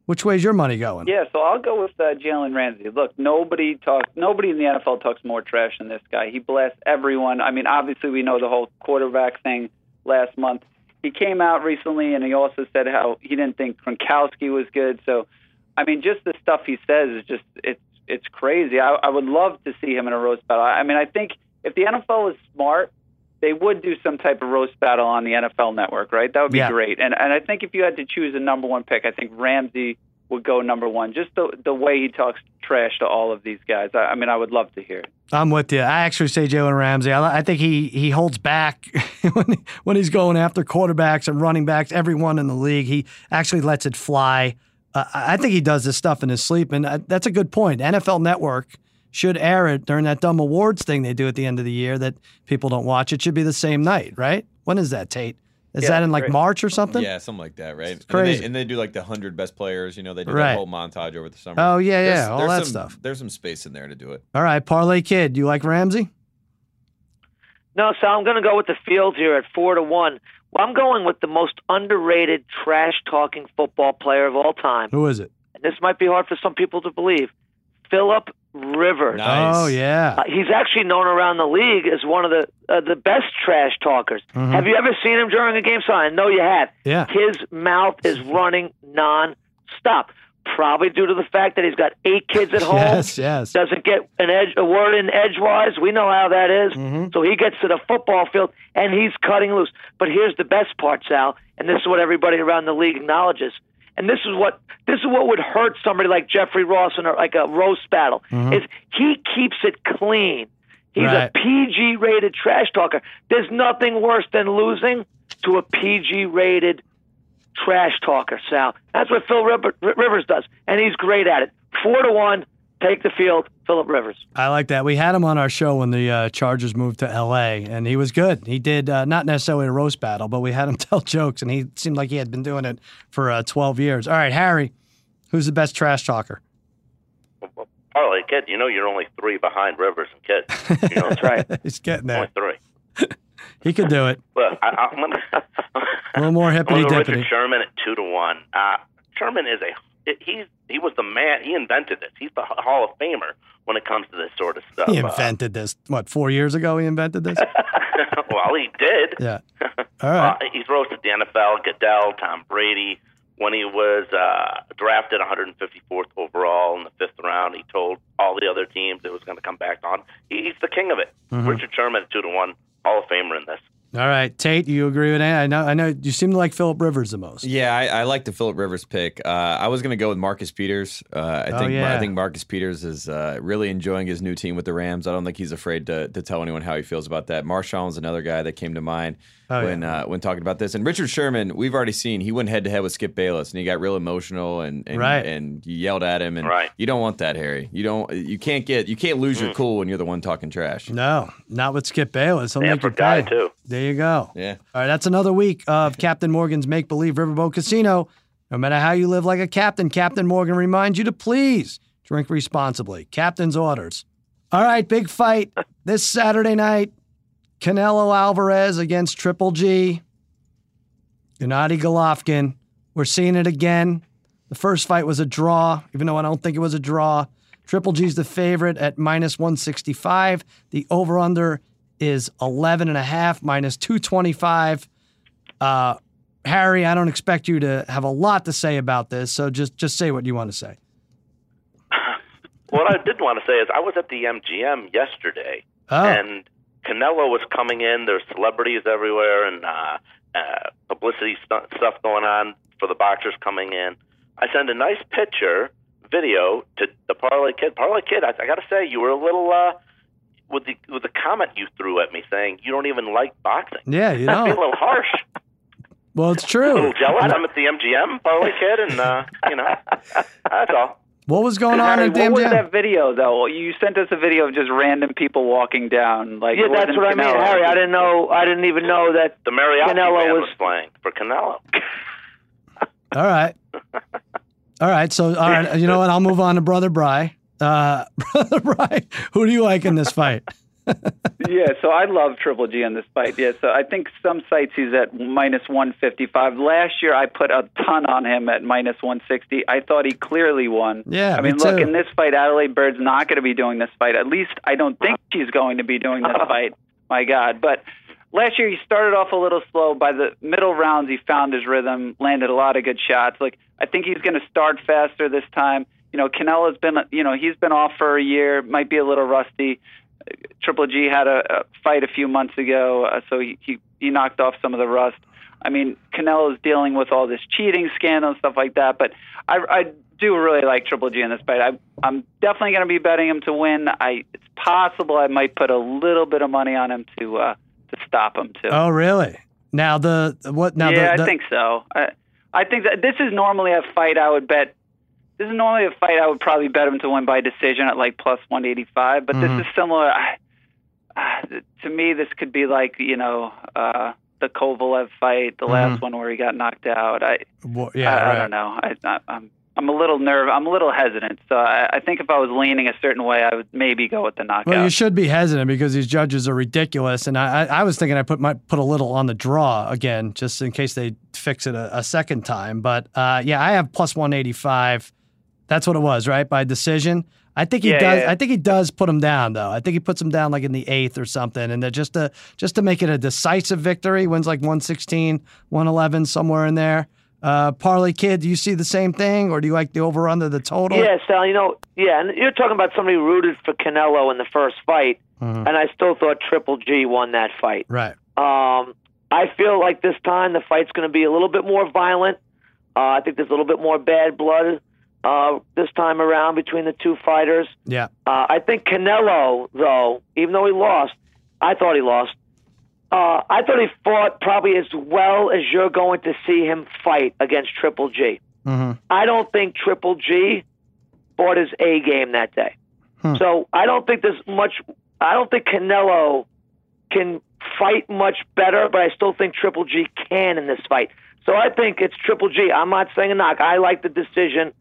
which way's your money going? Yeah, so I'll go with uh, Jalen Ramsey. Look, nobody talks. Nobody in the N F L talks more trash than this guy. He blasts everyone. I mean, obviously, we know the whole quarterback thing last month. He came out recently, and he also said how he didn't think Gronkowski was good. So, I mean, just the stuff he says is just, it's it's crazy. I, I would love to see him in a roast battle. I mean, I think if the N F L is smart, they would do some type of roast battle on the N F L Network, right? That would be yeah. great. And and I think if you had to choose a number one pick, I think Ramsey would go number one. Just the the way he talks trash to all of these guys. I, I mean, I would love to hear it. I'm with you. I actually say Jalen Ramsey. I, I think he, he holds back when, he, when he's going after quarterbacks and running backs, everyone in the league. He actually lets it fly. Uh, I think he does this stuff in his sleep, and I, that's a good point. N F L Network should air it during that dumb awards thing they do at the end of the year that people don't watch. It should be the same night, right? When is that, Tate? Is yeah, that in like great. March or something? Yeah, something like that, right? It's crazy. And they, and they do like the one hundred best players. You know, they do right. that whole montage over the summer. Oh, yeah, yeah, there's, all there's that some, stuff. There's some space in there to do it. All right, Parlay Kid, you like Ramsey? No, so I'm going to go with the field here at four to one. Well, I'm going with the most underrated trash-talking football player of all time. Who is it? and this might be hard for some people to believe, Philip Rivers. Nice. Oh, yeah. Uh, he's actually known around the league as one of the uh, the best trash talkers. Mm-hmm. Have you ever seen him during a game? So I know you have. Yeah. His mouth is running nonstop, probably due to the fact that he's got eight kids at home. Yes, yes. Doesn't get an edge, a word in edgewise. We know how that is. Mm-hmm. So he gets to the football field, and he's cutting loose. But here's the best part, Sal, and this is what everybody around the league acknowledges. And this is what this is what would hurt somebody like Jeffrey Ross in a, like a roast battle, mm-hmm. is he keeps it clean. He's right. a P G-rated trash talker. There's nothing worse than losing to a P G-rated trash talker, Sal. That's what Phil Rivers does, and he's great at it. Four to one, take the field, Philip Rivers. I like that. We had him on our show when the uh, Chargers moved to L A, and he was good. He did uh, not necessarily a roast battle, but we had him tell jokes, and he seemed like he had been doing it for uh, twelve years. All right, Harry, who's the best trash talker? Well, Harley, kid, you know you're only three behind Rivers and Kidd. You know, that's right. He's getting there. Only three. He could do it. Well, I, I'm gonna, a little more hippity-dippity. Richard Sherman at two to one. Uh, Sherman is a he. He was the man. He invented this. He's the Hall of Famer when it comes to this sort of stuff. He invented uh, this. What, four years ago? He invented this. Well, he did. Yeah. All right. Uh, he's roasted the N F L, Goodell, Tom Brady. When he was uh, drafted one hundred fifty-fourth overall in the fifth round, he told all the other teams it was going to come back on. He, he's the king of it. Mm-hmm. Richard Sherman at two to one. Hall of Famer in this. All right, Tate, you agree with that? I know, I know. You seem to like Philip Rivers the most. Yeah, I, I like the Philip Rivers pick. Uh, I was going to go with Marcus Peters. Uh, I oh, think yeah. I think Marcus Peters is uh, really enjoying his new team with the Rams. I don't think he's afraid to, to tell anyone how he feels about that. Marshawn's another guy that came to mind oh, when yeah. uh, when talking about this. And Richard Sherman, we've already seen he went head to head with Skip Bayless, and he got real emotional and and, right. and you yelled at him. And right. you don't want that, Harry. You don't. You can't get. You can't lose mm. your cool when you're the one talking trash. No, not with Skip Bayless. He'll make you pay too. There you go. Yeah. All right, that's another week of Captain Morgan's Make Believe Riverboat Casino. No matter how you live like a captain, Captain Morgan reminds you to please drink responsibly. Captain's orders. All right, big fight this Saturday night. Canelo Alvarez against Triple G. Gennady Golovkin. We're seeing it again. The first fight was a draw, even though I don't think it was a draw. Triple G's the favorite at minus one sixty-five. The over-under is eleven and a half, minus two twenty-five. Uh, Harry, I don't expect you to have a lot to say about this, so just, just say what you want to say. What I did want to say is I was at the M G M yesterday, oh. and Canelo was coming in. There's celebrities everywhere and uh, uh, publicity st- stuff going on for the boxers coming in. I sent a nice picture, video, to the Parlay Kid. Parlay Kid, I, I got to say, you were a little... Uh, With the with the comment you threw at me saying you don't even like boxing. Yeah, you know. That's a little harsh. Well, it's true. A little jealous. I'm at the M G M, Parlay Kid, and, uh, you know, that's all. What was going on at the M G M? What was that video, though? You sent us a video of just random people walking down. Like, yeah, that's what I mean, Harry. I didn't know. I didn't even know that the Mariachi Canelo was... was playing for Canelo. All right. All right. So, all right. You know what? I'll move on to Brother Bry. Uh, Brother Brian, who do you like in this fight? Yeah, so I love Triple G in this fight. Yeah, so I think some sites he's at minus one fifty-five. Last year I put a ton on him at minus one sixty. I thought he clearly won. Yeah, I mean, me look, in this fight, Adelaide Bird's not going to be doing this fight. At least I don't think she's going to be doing this fight. My God. But last year he started off a little slow. By the middle rounds, he found his rhythm, landed a lot of good shots. Like, I think he's going to start faster this time. You know, Canelo's been, you know, he's been off for a year, might be a little rusty. Triple G had a, a fight a few months ago, uh, so he, he, he knocked off some of the rust. I mean, Canelo's dealing with all this cheating scandal and stuff like that, but I, I do really like Triple G in this fight. I, I'm definitely going to be betting him to win. I It's possible I might put a little bit of money on him to uh, to stop him, too. Oh, really? Now, the... what? Now yeah, the, the... I think so. I, I think that this is normally a fight I would bet. This is normally a fight I would probably bet him to win by decision at like plus one eighty-five, but mm-hmm. this is similar. Uh, to me, this could be like, you know, uh, the Kovalev fight, the mm-hmm. last one where he got knocked out. I, well, yeah, I, right. I don't know. I, I, I'm I'm a little nervous. I'm a little hesitant. So I, I think if I was leaning a certain way, I would maybe go with the knockout. Well, you should be hesitant because these judges are ridiculous. And I, I, I was thinking I put might put a little on the draw again, just in case they fix it a, a second time. But uh, yeah, I have plus one eighty-five. That's what it was, right? By decision. I think he yeah, does. Yeah. I think he does put him down, though. I think he puts him down like in the eighth or something, and just to just to make it a decisive victory, wins like one sixteen, one eleven, somewhere in there. Uh, Parlay Kid, do you see the same thing, or do you like the over under the total? Yeah, Sal. You know, yeah, and you're talking about somebody who rooted for Canelo in the first fight, mm-hmm. and I still thought Triple G won that fight. Right. Um, I feel like this time the fight's going to be a little bit more violent. Uh, I think there's a little bit more bad blood. Uh, this time around between the two fighters. Yeah. Uh, I think Canelo, though, even though he lost, I thought he lost, uh, I thought he fought probably as well as you're going to see him fight against Triple G. Mm-hmm. I don't think Triple G fought his A game that day. Hmm. So I don't think there's much, I don't think Canelo can fight much better, but I still think Triple G can in this fight. So I think it's Triple G. I'm not saying a knock. I like the decision.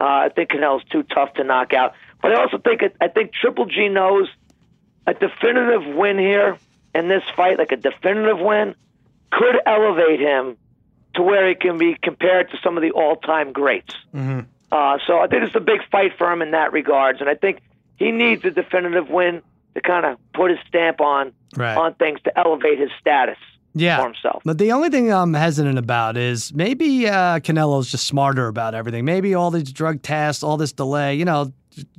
Uh, I think Canelo's too tough to knock out. But I also think I think Triple G knows a definitive win here in this fight, like a definitive win, could elevate him to where he can be compared to some of the all-time greats. Mm-hmm. Uh, so I think it's a big fight for him in that regards. And I think he needs a definitive win to kind of put his stamp on, right. on things to elevate his status. Yeah, for himself. But the only thing I'm hesitant about is maybe uh, Canelo's just smarter about everything. Maybe all these drug tests, all this delay. You know,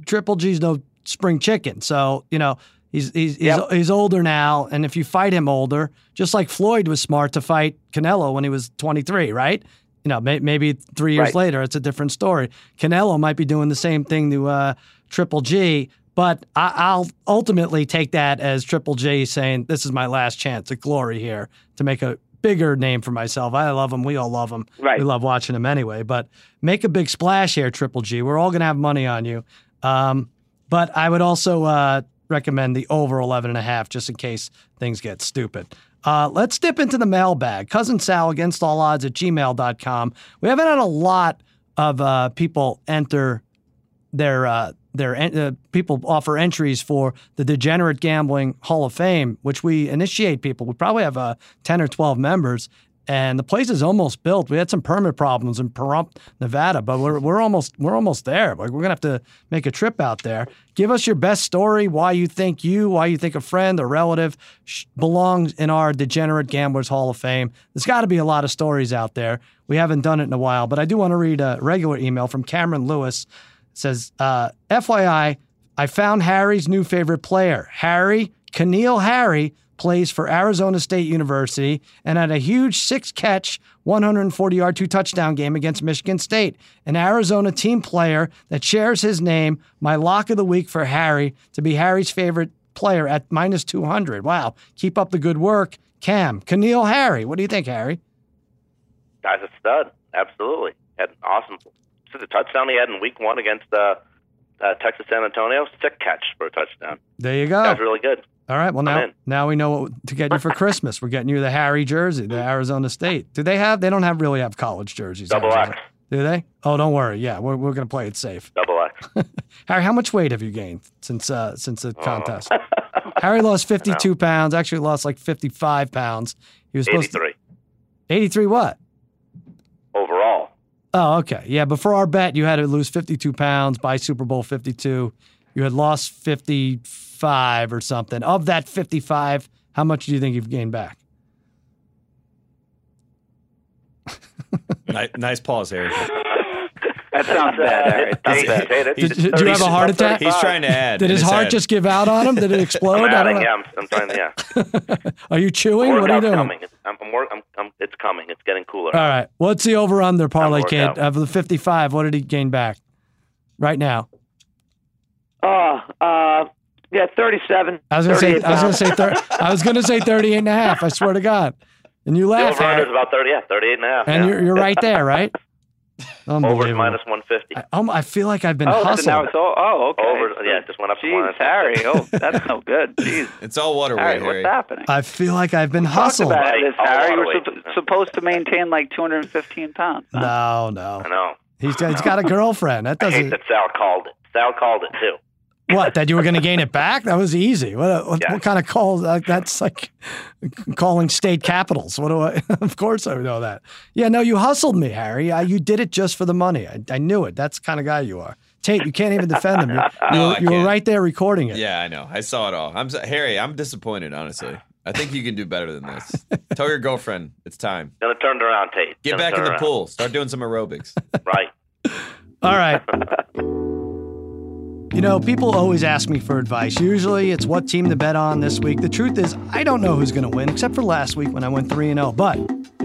Triple G's no spring chicken. So you know he's he's yep. he's, he's older now, and if you fight him older, just like Floyd was smart to fight Canelo when he was twenty-three, right? You know, may, maybe three years right. later, it's a different story. Canelo might be doing the same thing to uh, Triple G. But I, I'll ultimately take that as Triple G saying, this is my last chance at glory here to make a bigger name for myself. I love him. We all love him. Right. We love watching him anyway. But make a big splash here, Triple G. We're all going to have money on you. Um, but I would also uh, recommend the over eleven and a half just in case things get stupid. Uh, let's dip into the mailbag. Cousin Sal, against all odds at gmail dot com. We haven't had a lot of uh, people enter their uh, Their uh, people offer entries for the Degenerate Gambling Hall of Fame, which we initiate people. We probably have uh, ten or twelve members, and the place is almost built. We had some permit problems in Pahrump, Nevada, but we're we're almost we're almost there. Like, we're gonna have to make a trip out there. Give us your best story, why you think you, why you think a friend or relative sh- belongs in our Degenerate Gamblers Hall of Fame. There's got to be a lot of stories out there. We haven't done it in a while, but I do want to read a regular email from Cameron Lewis. Says, uh, F Y I, I found Harry's new favorite player. Harry, Keneal Harry, plays for Arizona State University and had a huge six-catch, one hundred forty-yard, two-touchdown game against Michigan State. An Arizona team player that shares his name, my lock of the week for Harry to be Harry's favorite player at minus two hundred. Wow. Keep up the good work, Cam. Keneal Harry. What do you think, Harry? Guy's a stud. Absolutely. Had an awesome The touchdown he had in week one against uh, uh, Texas San Antonio, sick catch for a touchdown. There you go. That was really good. All right, well, now now we know what to get you for Christmas. We're getting you the Harry jersey, the Arizona State. Do they have, they don't have really have college jerseys. Double Arizona. X. Do they? Oh, don't worry. Yeah, we're, we're going to play it safe. Double X. Harry, how much weight have you gained since uh, since the oh. contest? Harry lost fifty-two pounds, actually lost like fifty-five pounds. He was supposed eighty-three. To, eighty-three what? Overall. Oh, okay. Yeah, but for our bet, you had to lose fifty-two pounds by Super Bowl fifty-two. You had lost fifty-five or something. Of that fifty-five, how much do you think you've gained back? nice, nice pause, Harry. That sounds bad. Right. Did, did you have a heart attack? He's trying to add. Did his heart head. just give out on him? Did it explode? I'm adding, yeah, I'm, I'm trying to, yeah. Are you chewing? What are you doing? Coming. It's, I'm, I'm, I'm, it's coming. It's getting cooler. All right. What's the over-under, Parlay Kid? Out. Of the fifty-five, what did he gain back right now? Uh, uh, yeah, thirty-seven. I was going to say, I was gonna say, thir- I was gonna say thirty-eight and a half. I swear to God. And you laughed. The over-under is about thirty, yeah, thirty-eight and a half. And yeah. you're, you're right there, right? Over minus one fifty. I, um, I feel like I've been oh, hustled. Now it's all, oh, okay. Over, yeah, it just went up. Jeez, Harry. Oh, that's no good. Jeez, it's all water weight. What's Harry. happening? I feel like I've been we hustled. About this, Harry, we're su- supposed to maintain like two hundred and fifteen pounds. Huh? No, no. I know. He's, he's got a girlfriend. That doesn't. I hate that Sal called it. Sal called it too. What, that you were going to gain it back? That was easy. What, what, yeah. what kind of call? That's like calling state capitals. What do I? Of course I know that. Yeah, no, you hustled me, Harry. I, you did it just for the money. I, I knew it. That's the kind of guy you are. Tate, you can't even defend him. You, no, you, you were right there recording it. Yeah, I know. I saw it all. I'm Harry, I'm disappointed, honestly. I think you can do better than this. Tell your girlfriend it's time. Then it turned around, Tate. Get back in the pool. Start doing some aerobics. Right. All right. You know, people always ask me for advice. Usually it's what team to bet on this week. The truth is, I don't know who's going to win, except for last week when I went three and oh. But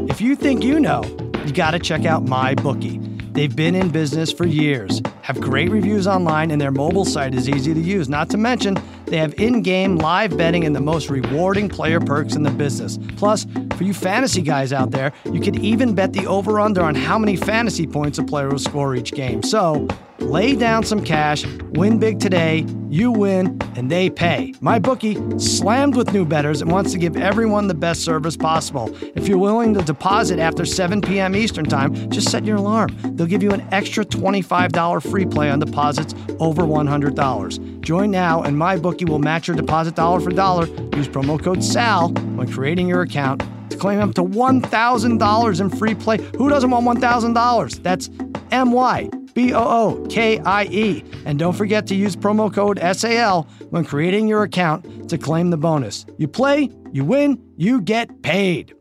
if you think you know, you got to check out MyBookie. They've been in business for years, have great reviews online, and their mobile site is easy to use. Not to mention, they have in-game live betting and the most rewarding player perks in the business. Plus, for you fantasy guys out there, you could even bet the over-under on how many fantasy points a player will score each game. So, lay down some cash, win big today, you win, and they pay. MyBookie slammed with new bettors and wants to give everyone the best service possible. If you're willing to deposit after seven p.m. Eastern Time, just set your alarm. They'll give you an extra twenty-five dollars free play on deposits over one hundred dollars. Join now, and MyBookie will match your deposit dollar for dollar. Use promo code SAL when creating your account to claim up to one thousand dollars in free play. Who doesn't want one thousand dollars? That's M Y. B O O K I E. And don't forget to use promo code SAL when creating your account to claim the bonus. You play, you win, you get paid.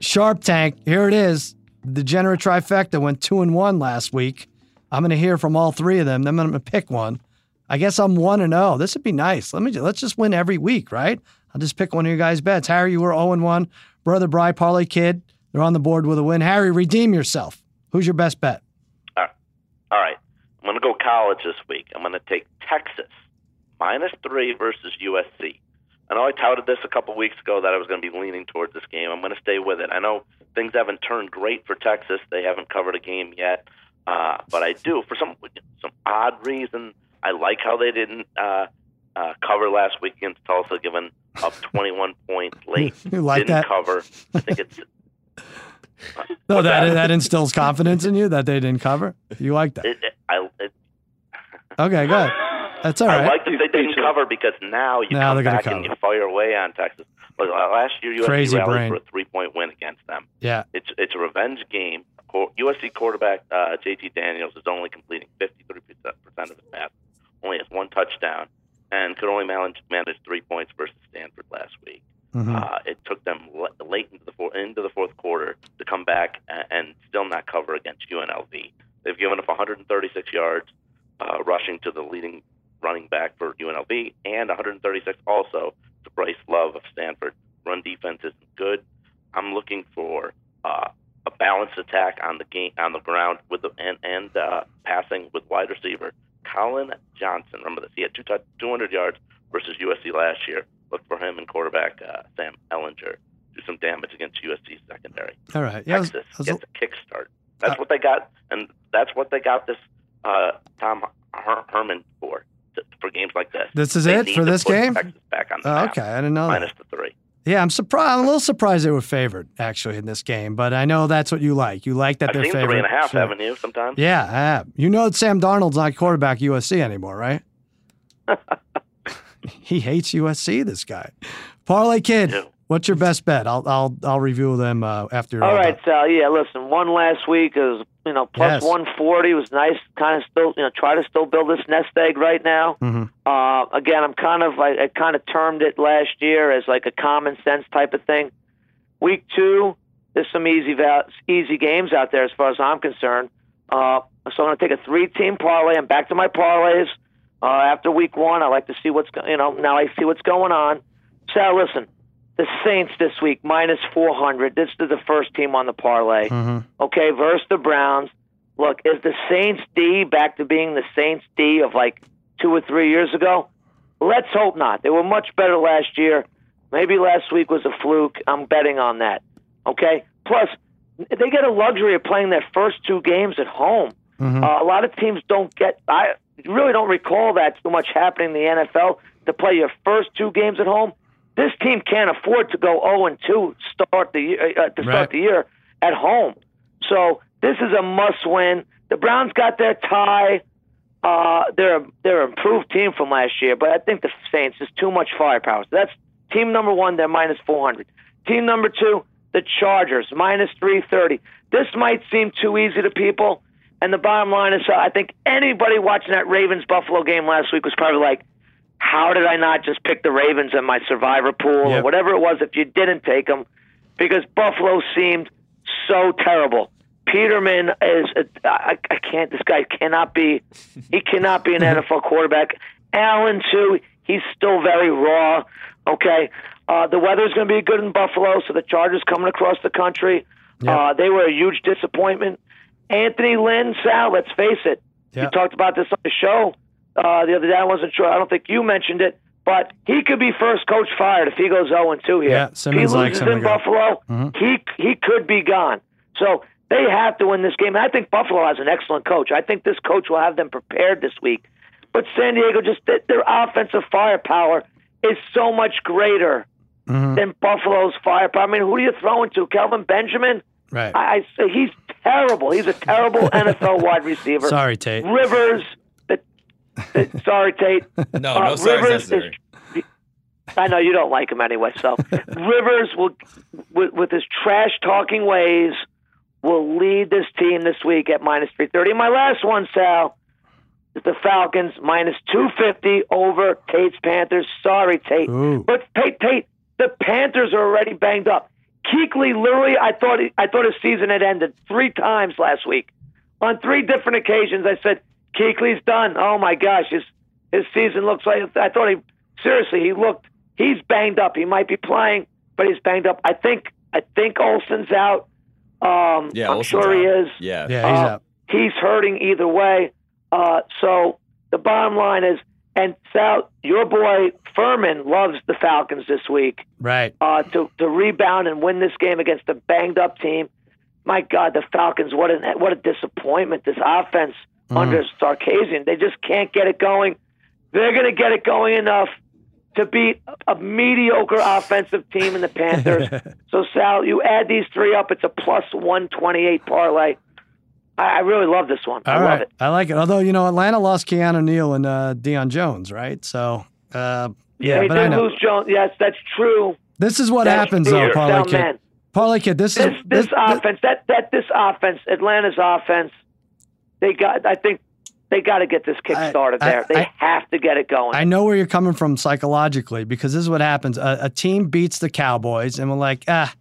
Sharp Tank, here it is. The Degenerate Trifecta went two and one last week. I'm going to hear from all three of them. Then I'm going to pick one. I guess I'm one and oh. This would be nice. Let me just, let's just win every week, right? I'll just pick one of your guys' bets. Harry, you were zero and one. Brother Bry, Parlay Kid, they're on the board with a win. Harry, redeem yourself. Who's your best bet? All right. All right. I'm going to go college this week. I'm going to take Texas, minus three versus U S C. I know I touted this a couple weeks ago that I was going to be leaning towards this game. I'm going to stay with it. I know things haven't turned great for Texas. They haven't covered a game yet. Uh, but I do, for some some odd reason, I like how they didn't uh, uh, cover last week against Tulsa, given up twenty-one points late. You like didn't that? cover. I think it's... No, that that instills confidence in you that they didn't cover. You like that? It, it, I, it, okay, good. That's all right. I like that they didn't cover because now you now come back cover. and you fire away on Texas. But last year, U S C Crazy rallied brain. for a three-point win against them. Yeah, it's it's a revenge game. U S C quarterback uh, J T Daniels is only completing fifty-three percent of the pass, only has one touchdown, and could only manage manage three points versus Stanford last week. Mm-hmm. Uh, it took them late into the, four, into the fourth quarter to come back and, and still not cover against U N L V. They've given up one hundred thirty-six yards uh, rushing to the leading running back for U N L V and one hundred thirty-six also to Bryce Love of Stanford. Run defense isn't good. I'm looking for uh, a balanced attack on the game, on the ground with the, and, and uh, passing with wide receiver Colin Johnson. Remember this, he had two t- two hundred yards versus U S C last year. Look for him and quarterback uh, Sam Ellinger do some damage against U S C's secondary. All right, yeah, Texas I was, I was, gets a kickstart. That's uh, what they got, and that's what they got this uh, Tom Her- Herman for to, for games like this. This is they it for this game. Texas back on the uh, okay, I didn't know minus that. the three. Yeah, I'm surprised. I'm a little surprised they were favored actually in this game, but I know that's what you like. You like that I've they're seen favored. Three and a half, sure. haven't you? Sometimes. Yeah, I have. You know that Sam Darnold's not quarterback U S C anymore, right? He hates U S C, this guy. Parlay Kid, yeah. What's your best bet? I'll I'll I'll review them uh, after. All right, Sal. Uh, yeah, listen, one last week is you know plus yes. one forty was nice. Kind of still you know try to still build this nest egg right now. Mm-hmm. Uh, again, I'm kind of I, I kind of termed it last year as like a common sense type of thing. Week two, there's some easy val- easy games out there as far as I'm concerned. Uh, so I'm going to take a three team parlay. I'm back to my parlays. Uh, after week one, I like to see what's go- you know. Now I see what's going on. So listen, the Saints this week minus four hundred. This is the first team on the parlay. Mm-hmm. Okay, versus the Browns. Look, is the Saints D back to being the Saints D of like two or three years ago? Let's hope not. They were much better last year. Maybe last week was a fluke. I'm betting on that. Okay. Plus, they get a luxury of playing their first two games at home. Mm-hmm. Uh, a lot of teams don't get. I. You really don't recall that too much happening in the N F L to play your first two games at home. This team can't afford to go zero and two start the year, uh, to start right. the year at home. So this is a must win. The Browns got their tie. Uh, Uh, they're they're an improved team from last year, but I think the Saints is too much firepower. So that's team number one. They're minus four hundred. Team number two, the Chargers, minus three thirty. This might seem too easy to people, and the bottom line is, uh, I think anybody watching that Ravens Buffalo game last week was probably like, "How did I not just pick the Ravens in my Survivor pool?" Yep. Or whatever it was. If you didn't take them, because Buffalo seemed so terrible. Peterman is, a, I, I can't, this guy cannot be, he cannot be an N F L quarterback. Allen, too, he's still very raw, okay? Uh, the weather's going to be good in Buffalo, so the Chargers coming across the country. Yep. Uh, they were a huge disappointment. Anthony Lynn, Sal, let's face it. Yep. You talked about this on the show uh, the other day. I wasn't sure. I don't think you mentioned it. But he could be first coach fired if he goes oh and two here. Yeah, Simmons he loses in Buffalo, mm-hmm. he, he could be gone. So they have to win this game. And I think Buffalo has an excellent coach. I think this coach will have them prepared this week. But San Diego, just their offensive firepower is so much greater mm-hmm. than Buffalo's firepower. I mean, who do you throw into? Kelvin Benjamin? Right. I, I He's terrible. He's a terrible N F L wide receiver. Sorry, Tate. Rivers. The, the, sorry, Tate. No, uh, no sorry Rivers is, I know you don't like him anyway, so. Rivers, will, with, with his trash-talking ways, will lead this team this week at minus three thirty. And my last one, Sal, is the Falcons, minus two fifty over Tate's Panthers. Sorry, Tate. Ooh. But, Tate, Tate, the Panthers are already banged up. Kuechly, literally, I thought, he, I thought his season had ended three times last week. On three different occasions, I said, Kuechly's done. Oh, my gosh, his, his season looks like, I thought he, seriously, he looked, he's banged up. He might be playing, but he's banged up. I think, I think Olsen's out. Um, yeah, I'm sure he is. Yeah, yeah he's uh, out. He's hurting either way. Uh, so the bottom line is, and Sal, your boy Furman loves the Falcons this week, right? Uh, to to rebound and win this game against a banged up team. My God, the Falcons! What an what a disappointment! This offense mm-hmm. under Sarkisian, they just can't get it going. They're going to get it going enough to beat a mediocre offensive team in the Panthers. So, Sal, you add these three up, it's a plus one twenty-eight parlay. I, I really love this one. All I right. love it. I like it. Although, you know, Atlanta lost Keanu Neal and uh, Deion Jones, right? So, uh, yeah. They but did I know. lose Jones. Yes, that's true. This is what that's happens, fear. though, Parlay Kid. Man. Parlay Kid, this, this is... This, this offense, that, that this offense, Atlanta's offense, they got, I think, they got to get this kick started I, I, there. They I, have to get it going. I know where you're coming from psychologically because this is what happens. A, a team beats the Cowboys, and we're like, ah,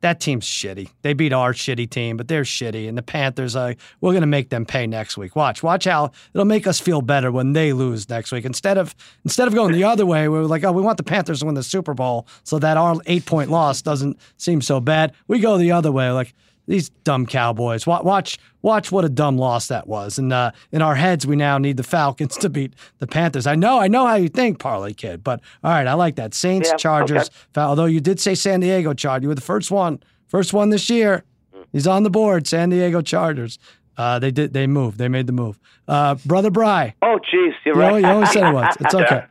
that team's shitty. They beat our shitty team, but they're shitty. And the Panthers are like, we're going to make them pay next week. Watch. Watch how it'll make us feel better when they lose next week. Instead of instead of going the other way, we're like, oh, we want the Panthers to win the Super Bowl so that our eight-point loss doesn't seem so bad. We go the other way. Like, these dumb Cowboys. Watch watch what a dumb loss that was. And uh, in our heads, we now need the Falcons to beat the Panthers. I know, I know how you think, Parlay Kid, but all right, I like that. Saints, yeah, Chargers, okay. Fal- although you did say San Diego Chargers. You were the first one. First one this year. He's on the board, San Diego Chargers. Uh, they did. They moved. They made the move. Uh, Brother Bry. Oh, jeez, you're you right. Always, you always said it once. It's okay.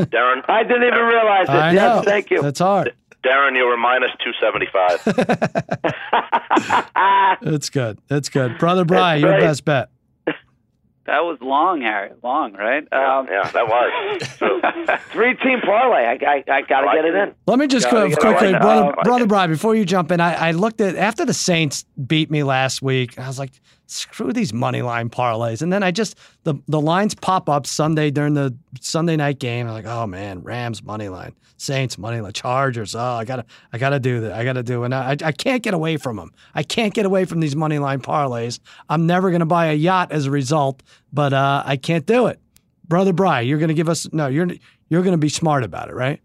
Darren. I didn't even realize it. I know. Yes, thank you. That's hard. Darren, you were minus two seventy-five. That's good. That's good. Brother Brian, your best bet. That was long, Harry. Long, right? Um, yeah, yeah, that was. Three-team parlay. I, I, I got to like get it in. Let me just quickly, quickly like Brother, like Brother Brian, before you jump in, I, I looked at, after the Saints beat me last week, I was like, screw these money line parlays. And then I just, the, the lines pop up Sunday during the Sunday night game. I'm like, oh man, Rams money line, Saints money line, Chargers. Oh, I gotta, I gotta do that. I gotta do it. And I, I can't get away from them. I can't get away from these money line parlays. I'm never going to buy a yacht as a result, but uh, I can't do it. Brother Bry, you're going to give us, no, you're, you're going to be smart about it, right?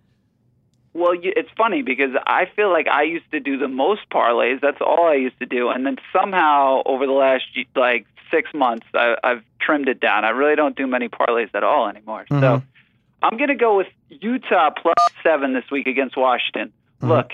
Well, it's funny because I feel like I used to do the most parlays. That's all I used to do. And then somehow over the last, like, six months, I, I've trimmed it down. I really don't do many parlays at all anymore. Mm-hmm. So I'm going to go with Utah plus seven this week against Washington. Mm-hmm. Look,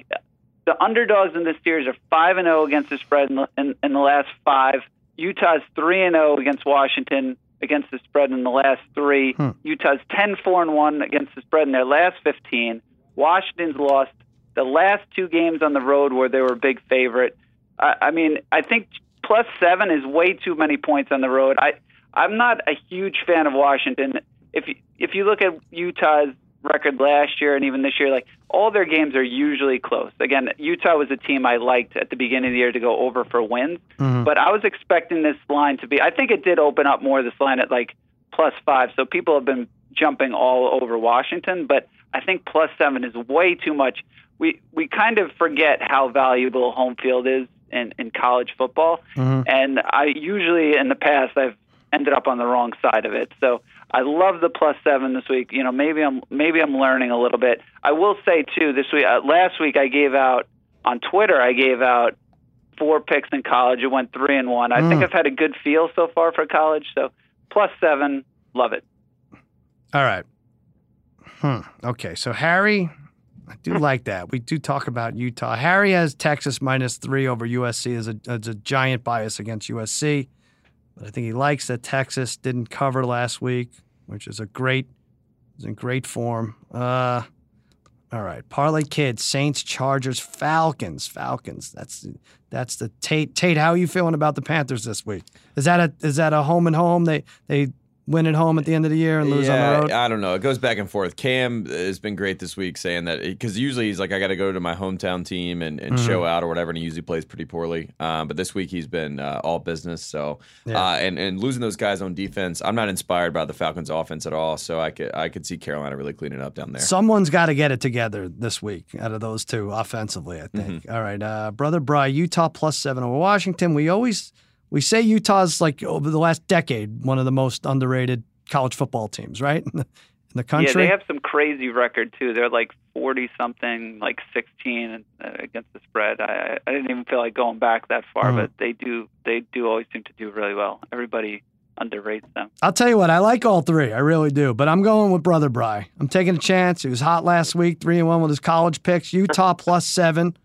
the underdogs in this series are five and oh against the spread in, in, in the last five. Utah's three and oh against Washington against the spread in the last three. Mm-hmm. Utah's ten four and one against the spread in their last fifteen. Washington's lost the last two games on the road where they were a big favorite. I, I mean, I think plus seven is way too many points on the road. I, I'm not a huge fan of Washington. If you, if you look at Utah's record last year and even this year, like all their games are usually close. Again, Utah was a team I liked at the beginning of the year to go over for wins, mm-hmm. but I was expecting this line to be, I think it did open up more, this line at like plus five. So people have been jumping all over Washington, but I think plus seven is way too much. We, we kind of forget how valuable home field is in, in college football. Mm-hmm. And I usually in the past, I've ended up on the wrong side of it. So I love the plus seven this week. You know, maybe I'm maybe I'm learning a little bit. I will say too, this week, uh, last week I gave out on Twitter. I gave out four picks in college. It went three and one. I mm. think I've had a good feel so far for college. So plus seven, love it. All right. Hmm. Okay. So Harry, I do like that. We do talk about Utah. Harry has Texas minus three over U S C. Is a as a giant bias against U S C. But I think he likes that Texas didn't cover last week, which is a great, is in great form. Uh, all right, parlay kids, Saints, Chargers, Falcons, Falcons. That's that's the Tate. Tate, how are you feeling about the Panthers this week? Is that a is that a home and home? They they win at home at the end of the year and lose yeah, on the road. I don't know. It goes back and forth. Cam has been great this week saying that because usually he's like, I got to go to my hometown team and, and mm-hmm. show out or whatever, and he usually plays pretty poorly. Um, but this week he's been uh, all business. So yeah. uh, and and losing those guys on defense, I'm not inspired by the Falcons' offense at all. So I could I could see Carolina really cleaning up down there. Someone's got to get it together this week out of those two offensively, I think. Mm-hmm. All right, uh, brother Bry, Utah plus seven over Washington. We always. We say Utah's, like, over the last decade, one of the most underrated college football teams, right? In the country. Yeah, they have some crazy record, too. They're like forty-something, like sixteen against the spread. I, I didn't even feel like going back that far, mm. but they do they do always seem to do really well. Everybody underrates them. I'll tell you what, I like all three. I really do. But I'm going with Brother Bry. I'm taking a chance. He was hot last week, three and one with his college picks. Utah plus seven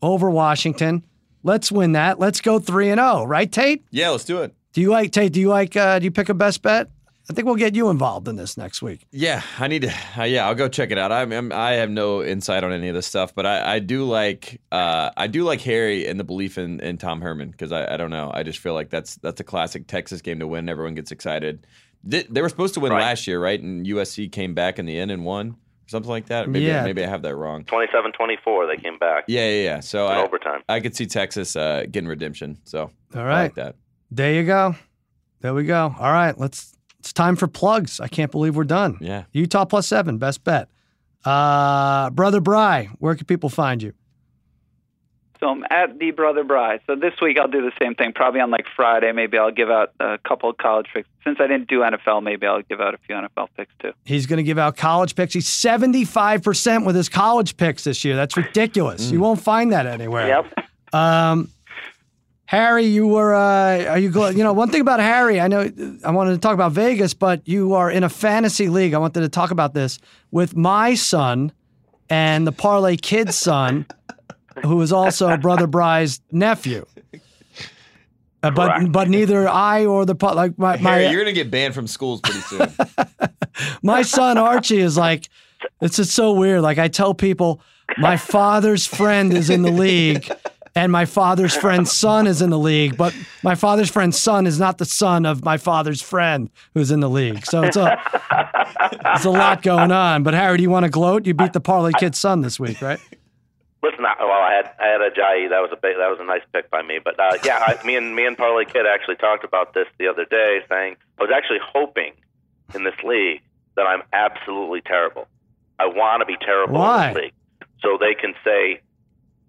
over Washington. Let's win that. Let's go three and zero, right, Tate? Yeah, let's do it. Do you like Tate? Do you like? Uh, do you pick a best bet? I think we'll get you involved in this next week. Yeah, I need to. Uh, yeah, I'll go check it out. I I have no insight on any of this stuff, but I, I do like uh, I do like Harry and the belief in, in Tom Herman because I, I don't know. I just feel like that's that's a classic Texas game to win. Everyone gets excited. They, they were supposed to win right. last year, right? And U S C came back in the end and won. Something like that. Maybe yeah. maybe I have that wrong. twenty-seven twenty-four, they came back. Yeah, yeah, yeah. So I, overtime. I could see Texas uh, getting redemption. So all right. I like that. There you go. There we go. All right, let's. It's time for plugs. I can't believe we're done. Yeah. Utah plus seven, best bet. Uh, Brother Bry, where can people find you? So I'm at the Brother Bry. So this week I'll do the same thing. Probably on like Friday, maybe I'll give out a couple of college picks. Since I didn't do N F L, maybe I'll give out a few N F L picks too. He's going to give out college picks. He's seventy-five percent with his college picks this year. That's ridiculous. Mm. You won't find that anywhere. Yep. Um, Harry, you were, uh, are you going, you know, one thing about Harry, I know I wanted to talk about Vegas, but you are in a fantasy league. I wanted to talk about this with my son and the Parlay Kid's son. Who is also Brother Bry's nephew, uh, but but neither I or the like my, my Harry, you're gonna get banned from schools pretty soon. My son Archie is like, it's just so weird. Like I tell people, my father's friend is in the league, and my father's friend's son is in the league, but my father's friend's son is not the son of my father's friend who's in the league. So it's a it's a lot going on. But Harry, do you want to gloat? You beat the Parlay Kid's son this week, right? Listen, I, well, I had I had Ajayi. That was a big, that was a nice pick by me. But uh, yeah, I, me and me and Parlay Kid actually talked about this the other day, saying I was actually hoping in this league that I'm absolutely terrible. I want to be terrible Why? in this league, so they can say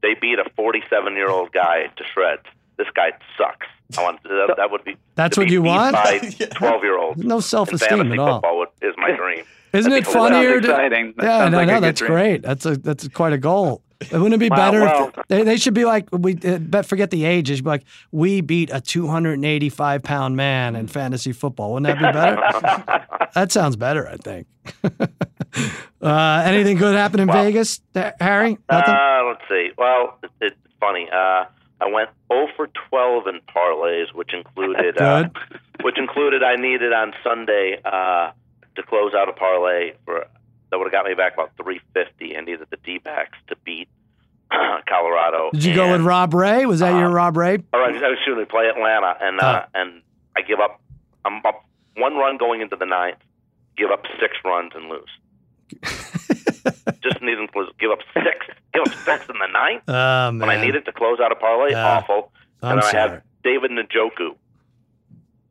they beat a forty-seven-year-old guy to shreds. This guy sucks. I want that, that would be that's what be you want. twelve-year-olds. No self-esteem at all. Football is my dream. Isn't it funnier? To, exciting. Yeah, no, like no, that's dream. great. That's a that's quite a goal. Wouldn't it be wow, better? Well. They, they should be like, we uh, forget the age. They should be like, we beat a two hundred eighty-five pound man in fantasy football. Wouldn't that be better? That sounds better, I think. uh, anything good happen in well, Vegas, Harry? Nothing? Uh, let's see. Well, it, it's funny. Uh, I went zero for twelve in parlays, which included, uh, which included I needed on Sunday uh, to close out a parlay for that would have got me back about three fifty, and needed the D-backs to beat uh, Colorado. Did you and, go with Rob Ray? Was that um, your Rob Ray? All right, I was shooting to play Atlanta, and uh, uh, and I give up I'm up one run going into the ninth, give up six runs and lose. Just needed to give up six. Give up six in the ninth. Oh, man. When I needed to close out a parlay, uh, awful. And I'm I sorry. have David Njoku.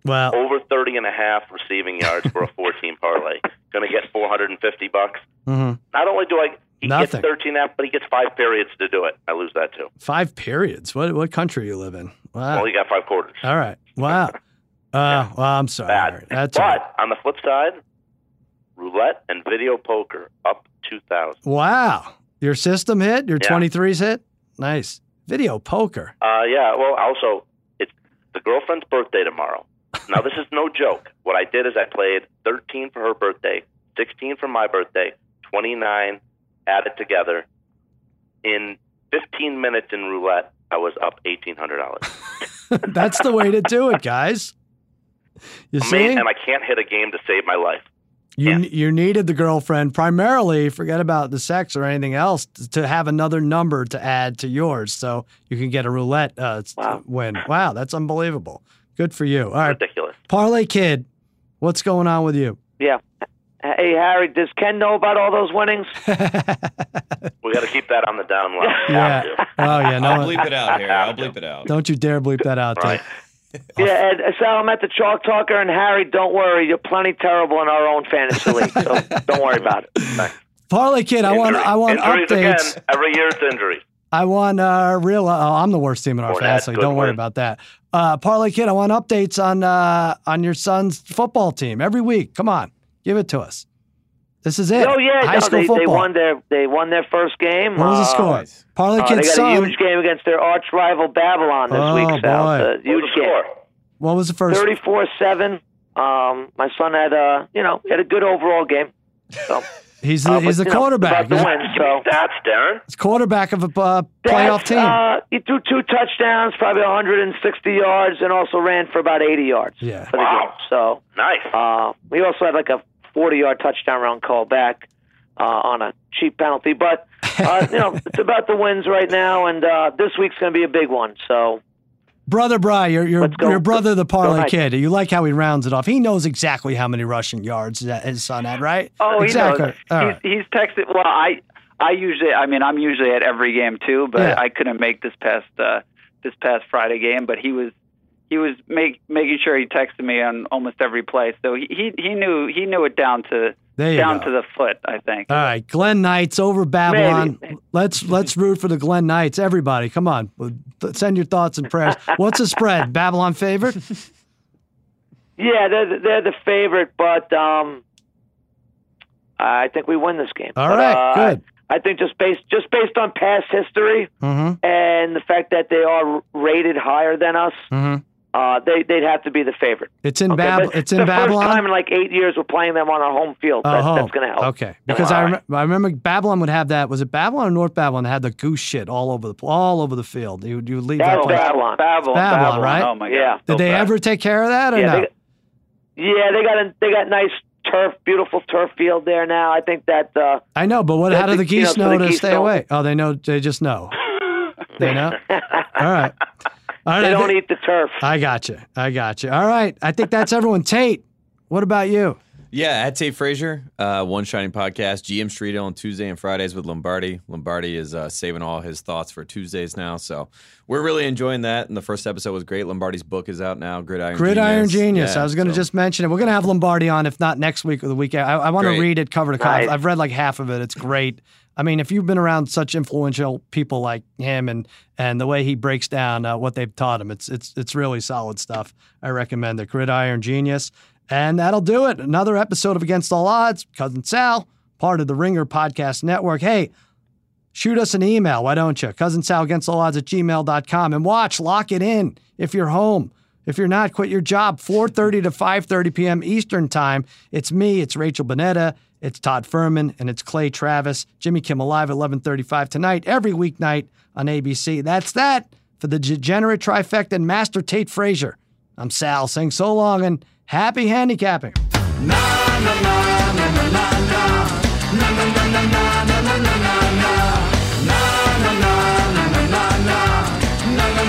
Wow. Over thirty and a half receiving yards for a four-team parlay. Going to get four hundred fifty bucks. Mm-hmm. Not only do I he Nothing. gets thirteen and a half, but he gets five periods to do it. I lose that too. Five periods? What what country you live in? Wow. Well, you got five quarters. All right. Wow. uh, well, I'm sorry. Bad. That's but right. on the flip side, roulette and video poker up two thousand. Wow. Your system hit? Your yeah. twenty-threes hit? Nice. Video poker. Uh, yeah. Well, also, it's the girlfriend's birthday tomorrow. Now, this is no joke. What I did is I played thirteen for her birthday, sixteen for my birthday, twenty-nine, added together. In fifteen minutes in roulette, I was up eighteen hundred dollars. That's the way to do it, guys. You I see? Mean, and I can't hit a game to save my life. You yeah. you needed the girlfriend primarily, forget about the sex or anything else, to have another number to add to yours so you can get a roulette uh, wow. win. Wow, that's unbelievable. Good for you. All right. Ridiculous. Parlay Kid, what's going on with you? Yeah. Hey, Harry, does Ken know about all those winnings? We got to keep that on the down low. Yeah. Oh, yeah. No, I'll bleep it out, Harry. I'll bleep it out. Don't you dare bleep that out, Tate. Yeah, Ed, so I'm at the Chalk Talker, and Harry, don't worry. You're plenty terrible in our own fantasy league, so don't worry about it. Parlay Kid, I want, I want Injuries updates. Again, every year's injury. I want uh, real. Uh, oh, I'm the worst team in our fantasy league. Don't worry win. about that. Uh, Parlay Kid, I want updates on uh, on your son's football team every week. Come on, give it to us. This is it. Oh yeah, high no, school they, football. They won their they won their first game. What was the score? Uh, Parlay uh, Kid's son. They got a huge game against their arch rival Babylon this oh, week. South. Uh, huge what score. What was the first? thirty-four seven. Um, my son had a uh, you know had a good overall game. So. He's the, uh, he's but, the quarterback. Know, he's win, so. That's Darren. He's quarterback of a uh, playoff team. Uh, he threw two touchdowns, probably one hundred sixty yards, and also ran for about eighty yards. Yeah. For the wow. game. So nice. Uh, we also had like a forty-yard touchdown round call back uh, on a cheap penalty, but uh, you know it's about the wins right now, and uh, this week's going to be a big one. So. Brother Bry, your your, your brother, the Parlay Kid, you like how he rounds it off. He knows exactly how many rushing yards that his son had, right? Oh, exactly. He knows. All right. He's, he's texted. Well, I I usually, I mean, I'm usually at every game too, but yeah. I couldn't make this past uh, this past Friday game. But he was he was make, making sure he texted me on almost every play, so he he, he knew he knew it down to. Down go. to the foot, I think. All right, Glenn Knights over Babylon. Maybe. Let's let's root for the Glenn Knights. Everybody, come on, send your thoughts and prayers. What's the spread? Babylon favorite? Yeah, they're they're the favorite, but um, I think we win this game. All but, right, uh, good. I think just based just based on past history mm-hmm. and the fact that they are rated higher than us. Mm-hmm. Uh, they, they'd have to be the favorite. It's in, okay, Bab- it's in Babylon? It's the first time in like eight years we're playing them on our home field. That, oh, that's going to help. Okay. Because oh, I, rem- right. I remember Babylon would have that. Was it Babylon or North Babylon that had the goose shit all over the all over the field? You, you would leave that, that place. Babylon. Babylon. Babylon, Babylon, right? Oh, my God. Yeah. Did they bad. ever take care of that or yeah, no? They, yeah, they got a, they got nice turf, beautiful turf field there now. I think that... Uh, I know, but what? how do the geese you know, know the to geese stay don't. away? Oh, they know. They just know. They know? All right. All right, they don't th- eat the turf. I got you. I got you. All right. I think that's everyone. Tate, what about you? Yeah, at Tate Frazier, uh, One Shining Podcast, G M Street on Tuesday and Fridays with Lombardi. Lombardi is uh, saving all his thoughts for Tuesdays now, so we're really enjoying that, and the first episode was great. Lombardi's book is out now, Gridiron Genius. Gridiron Genius. Genius. Yeah, I was going to so. just mention it. We're going to have Lombardi on, if not next week or the weekend. I, I want to read it cover to cover. Right. I've read like half of it. It's great. I mean, if you've been around such influential people like him and and the way he breaks down uh, what they've taught him, it's it's it's really solid stuff. I recommend it. Gridiron Genius. And that'll do it. Another episode of Against All Odds. Cousin Sal, part of the Ringer Podcast Network. Hey, shoot us an email. Why don't you? Cousin Sal Against All Odds at gmail dot com. And watch Lock It In if you're home. If you're not, quit your job. four thirty to five thirty p.m. Eastern Time. It's me. It's Rachel Bonetta. It's Todd Furman, and it's Clay Travis. Jimmy Kimmel Live at eleven thirty-five tonight, every weeknight on A B C. That's that for the Degenerate Trifecta and Master Tate Frazier. I'm Sal, saying so long and happy handicapping. Na, na, na, na, na, na, na. Na, na, na, na, na, na, na, na, na. Na, na, na, na, na, na, na. Na, na,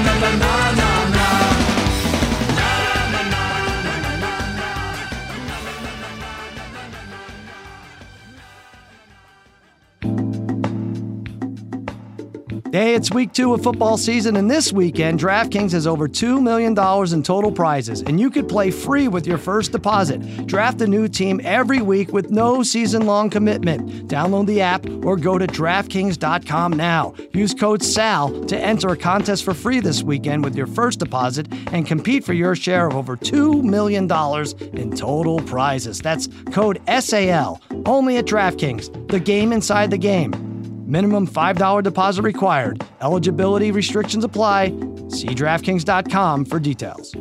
na, na, na, na, na. Hey, it's week two of football season, and this weekend, DraftKings has over two million dollars in total prizes, and you could play free with your first deposit. Draft a new team every week with no season-long commitment. Download the app or go to DraftKings dot com now. Use code S A L to enter a contest for free this weekend with your first deposit and compete for your share of over two million dollars in total prizes. That's code S A L, only at DraftKings, the game inside the game. Minimum five dollars deposit required. Eligibility restrictions apply. See DraftKings dot com for details.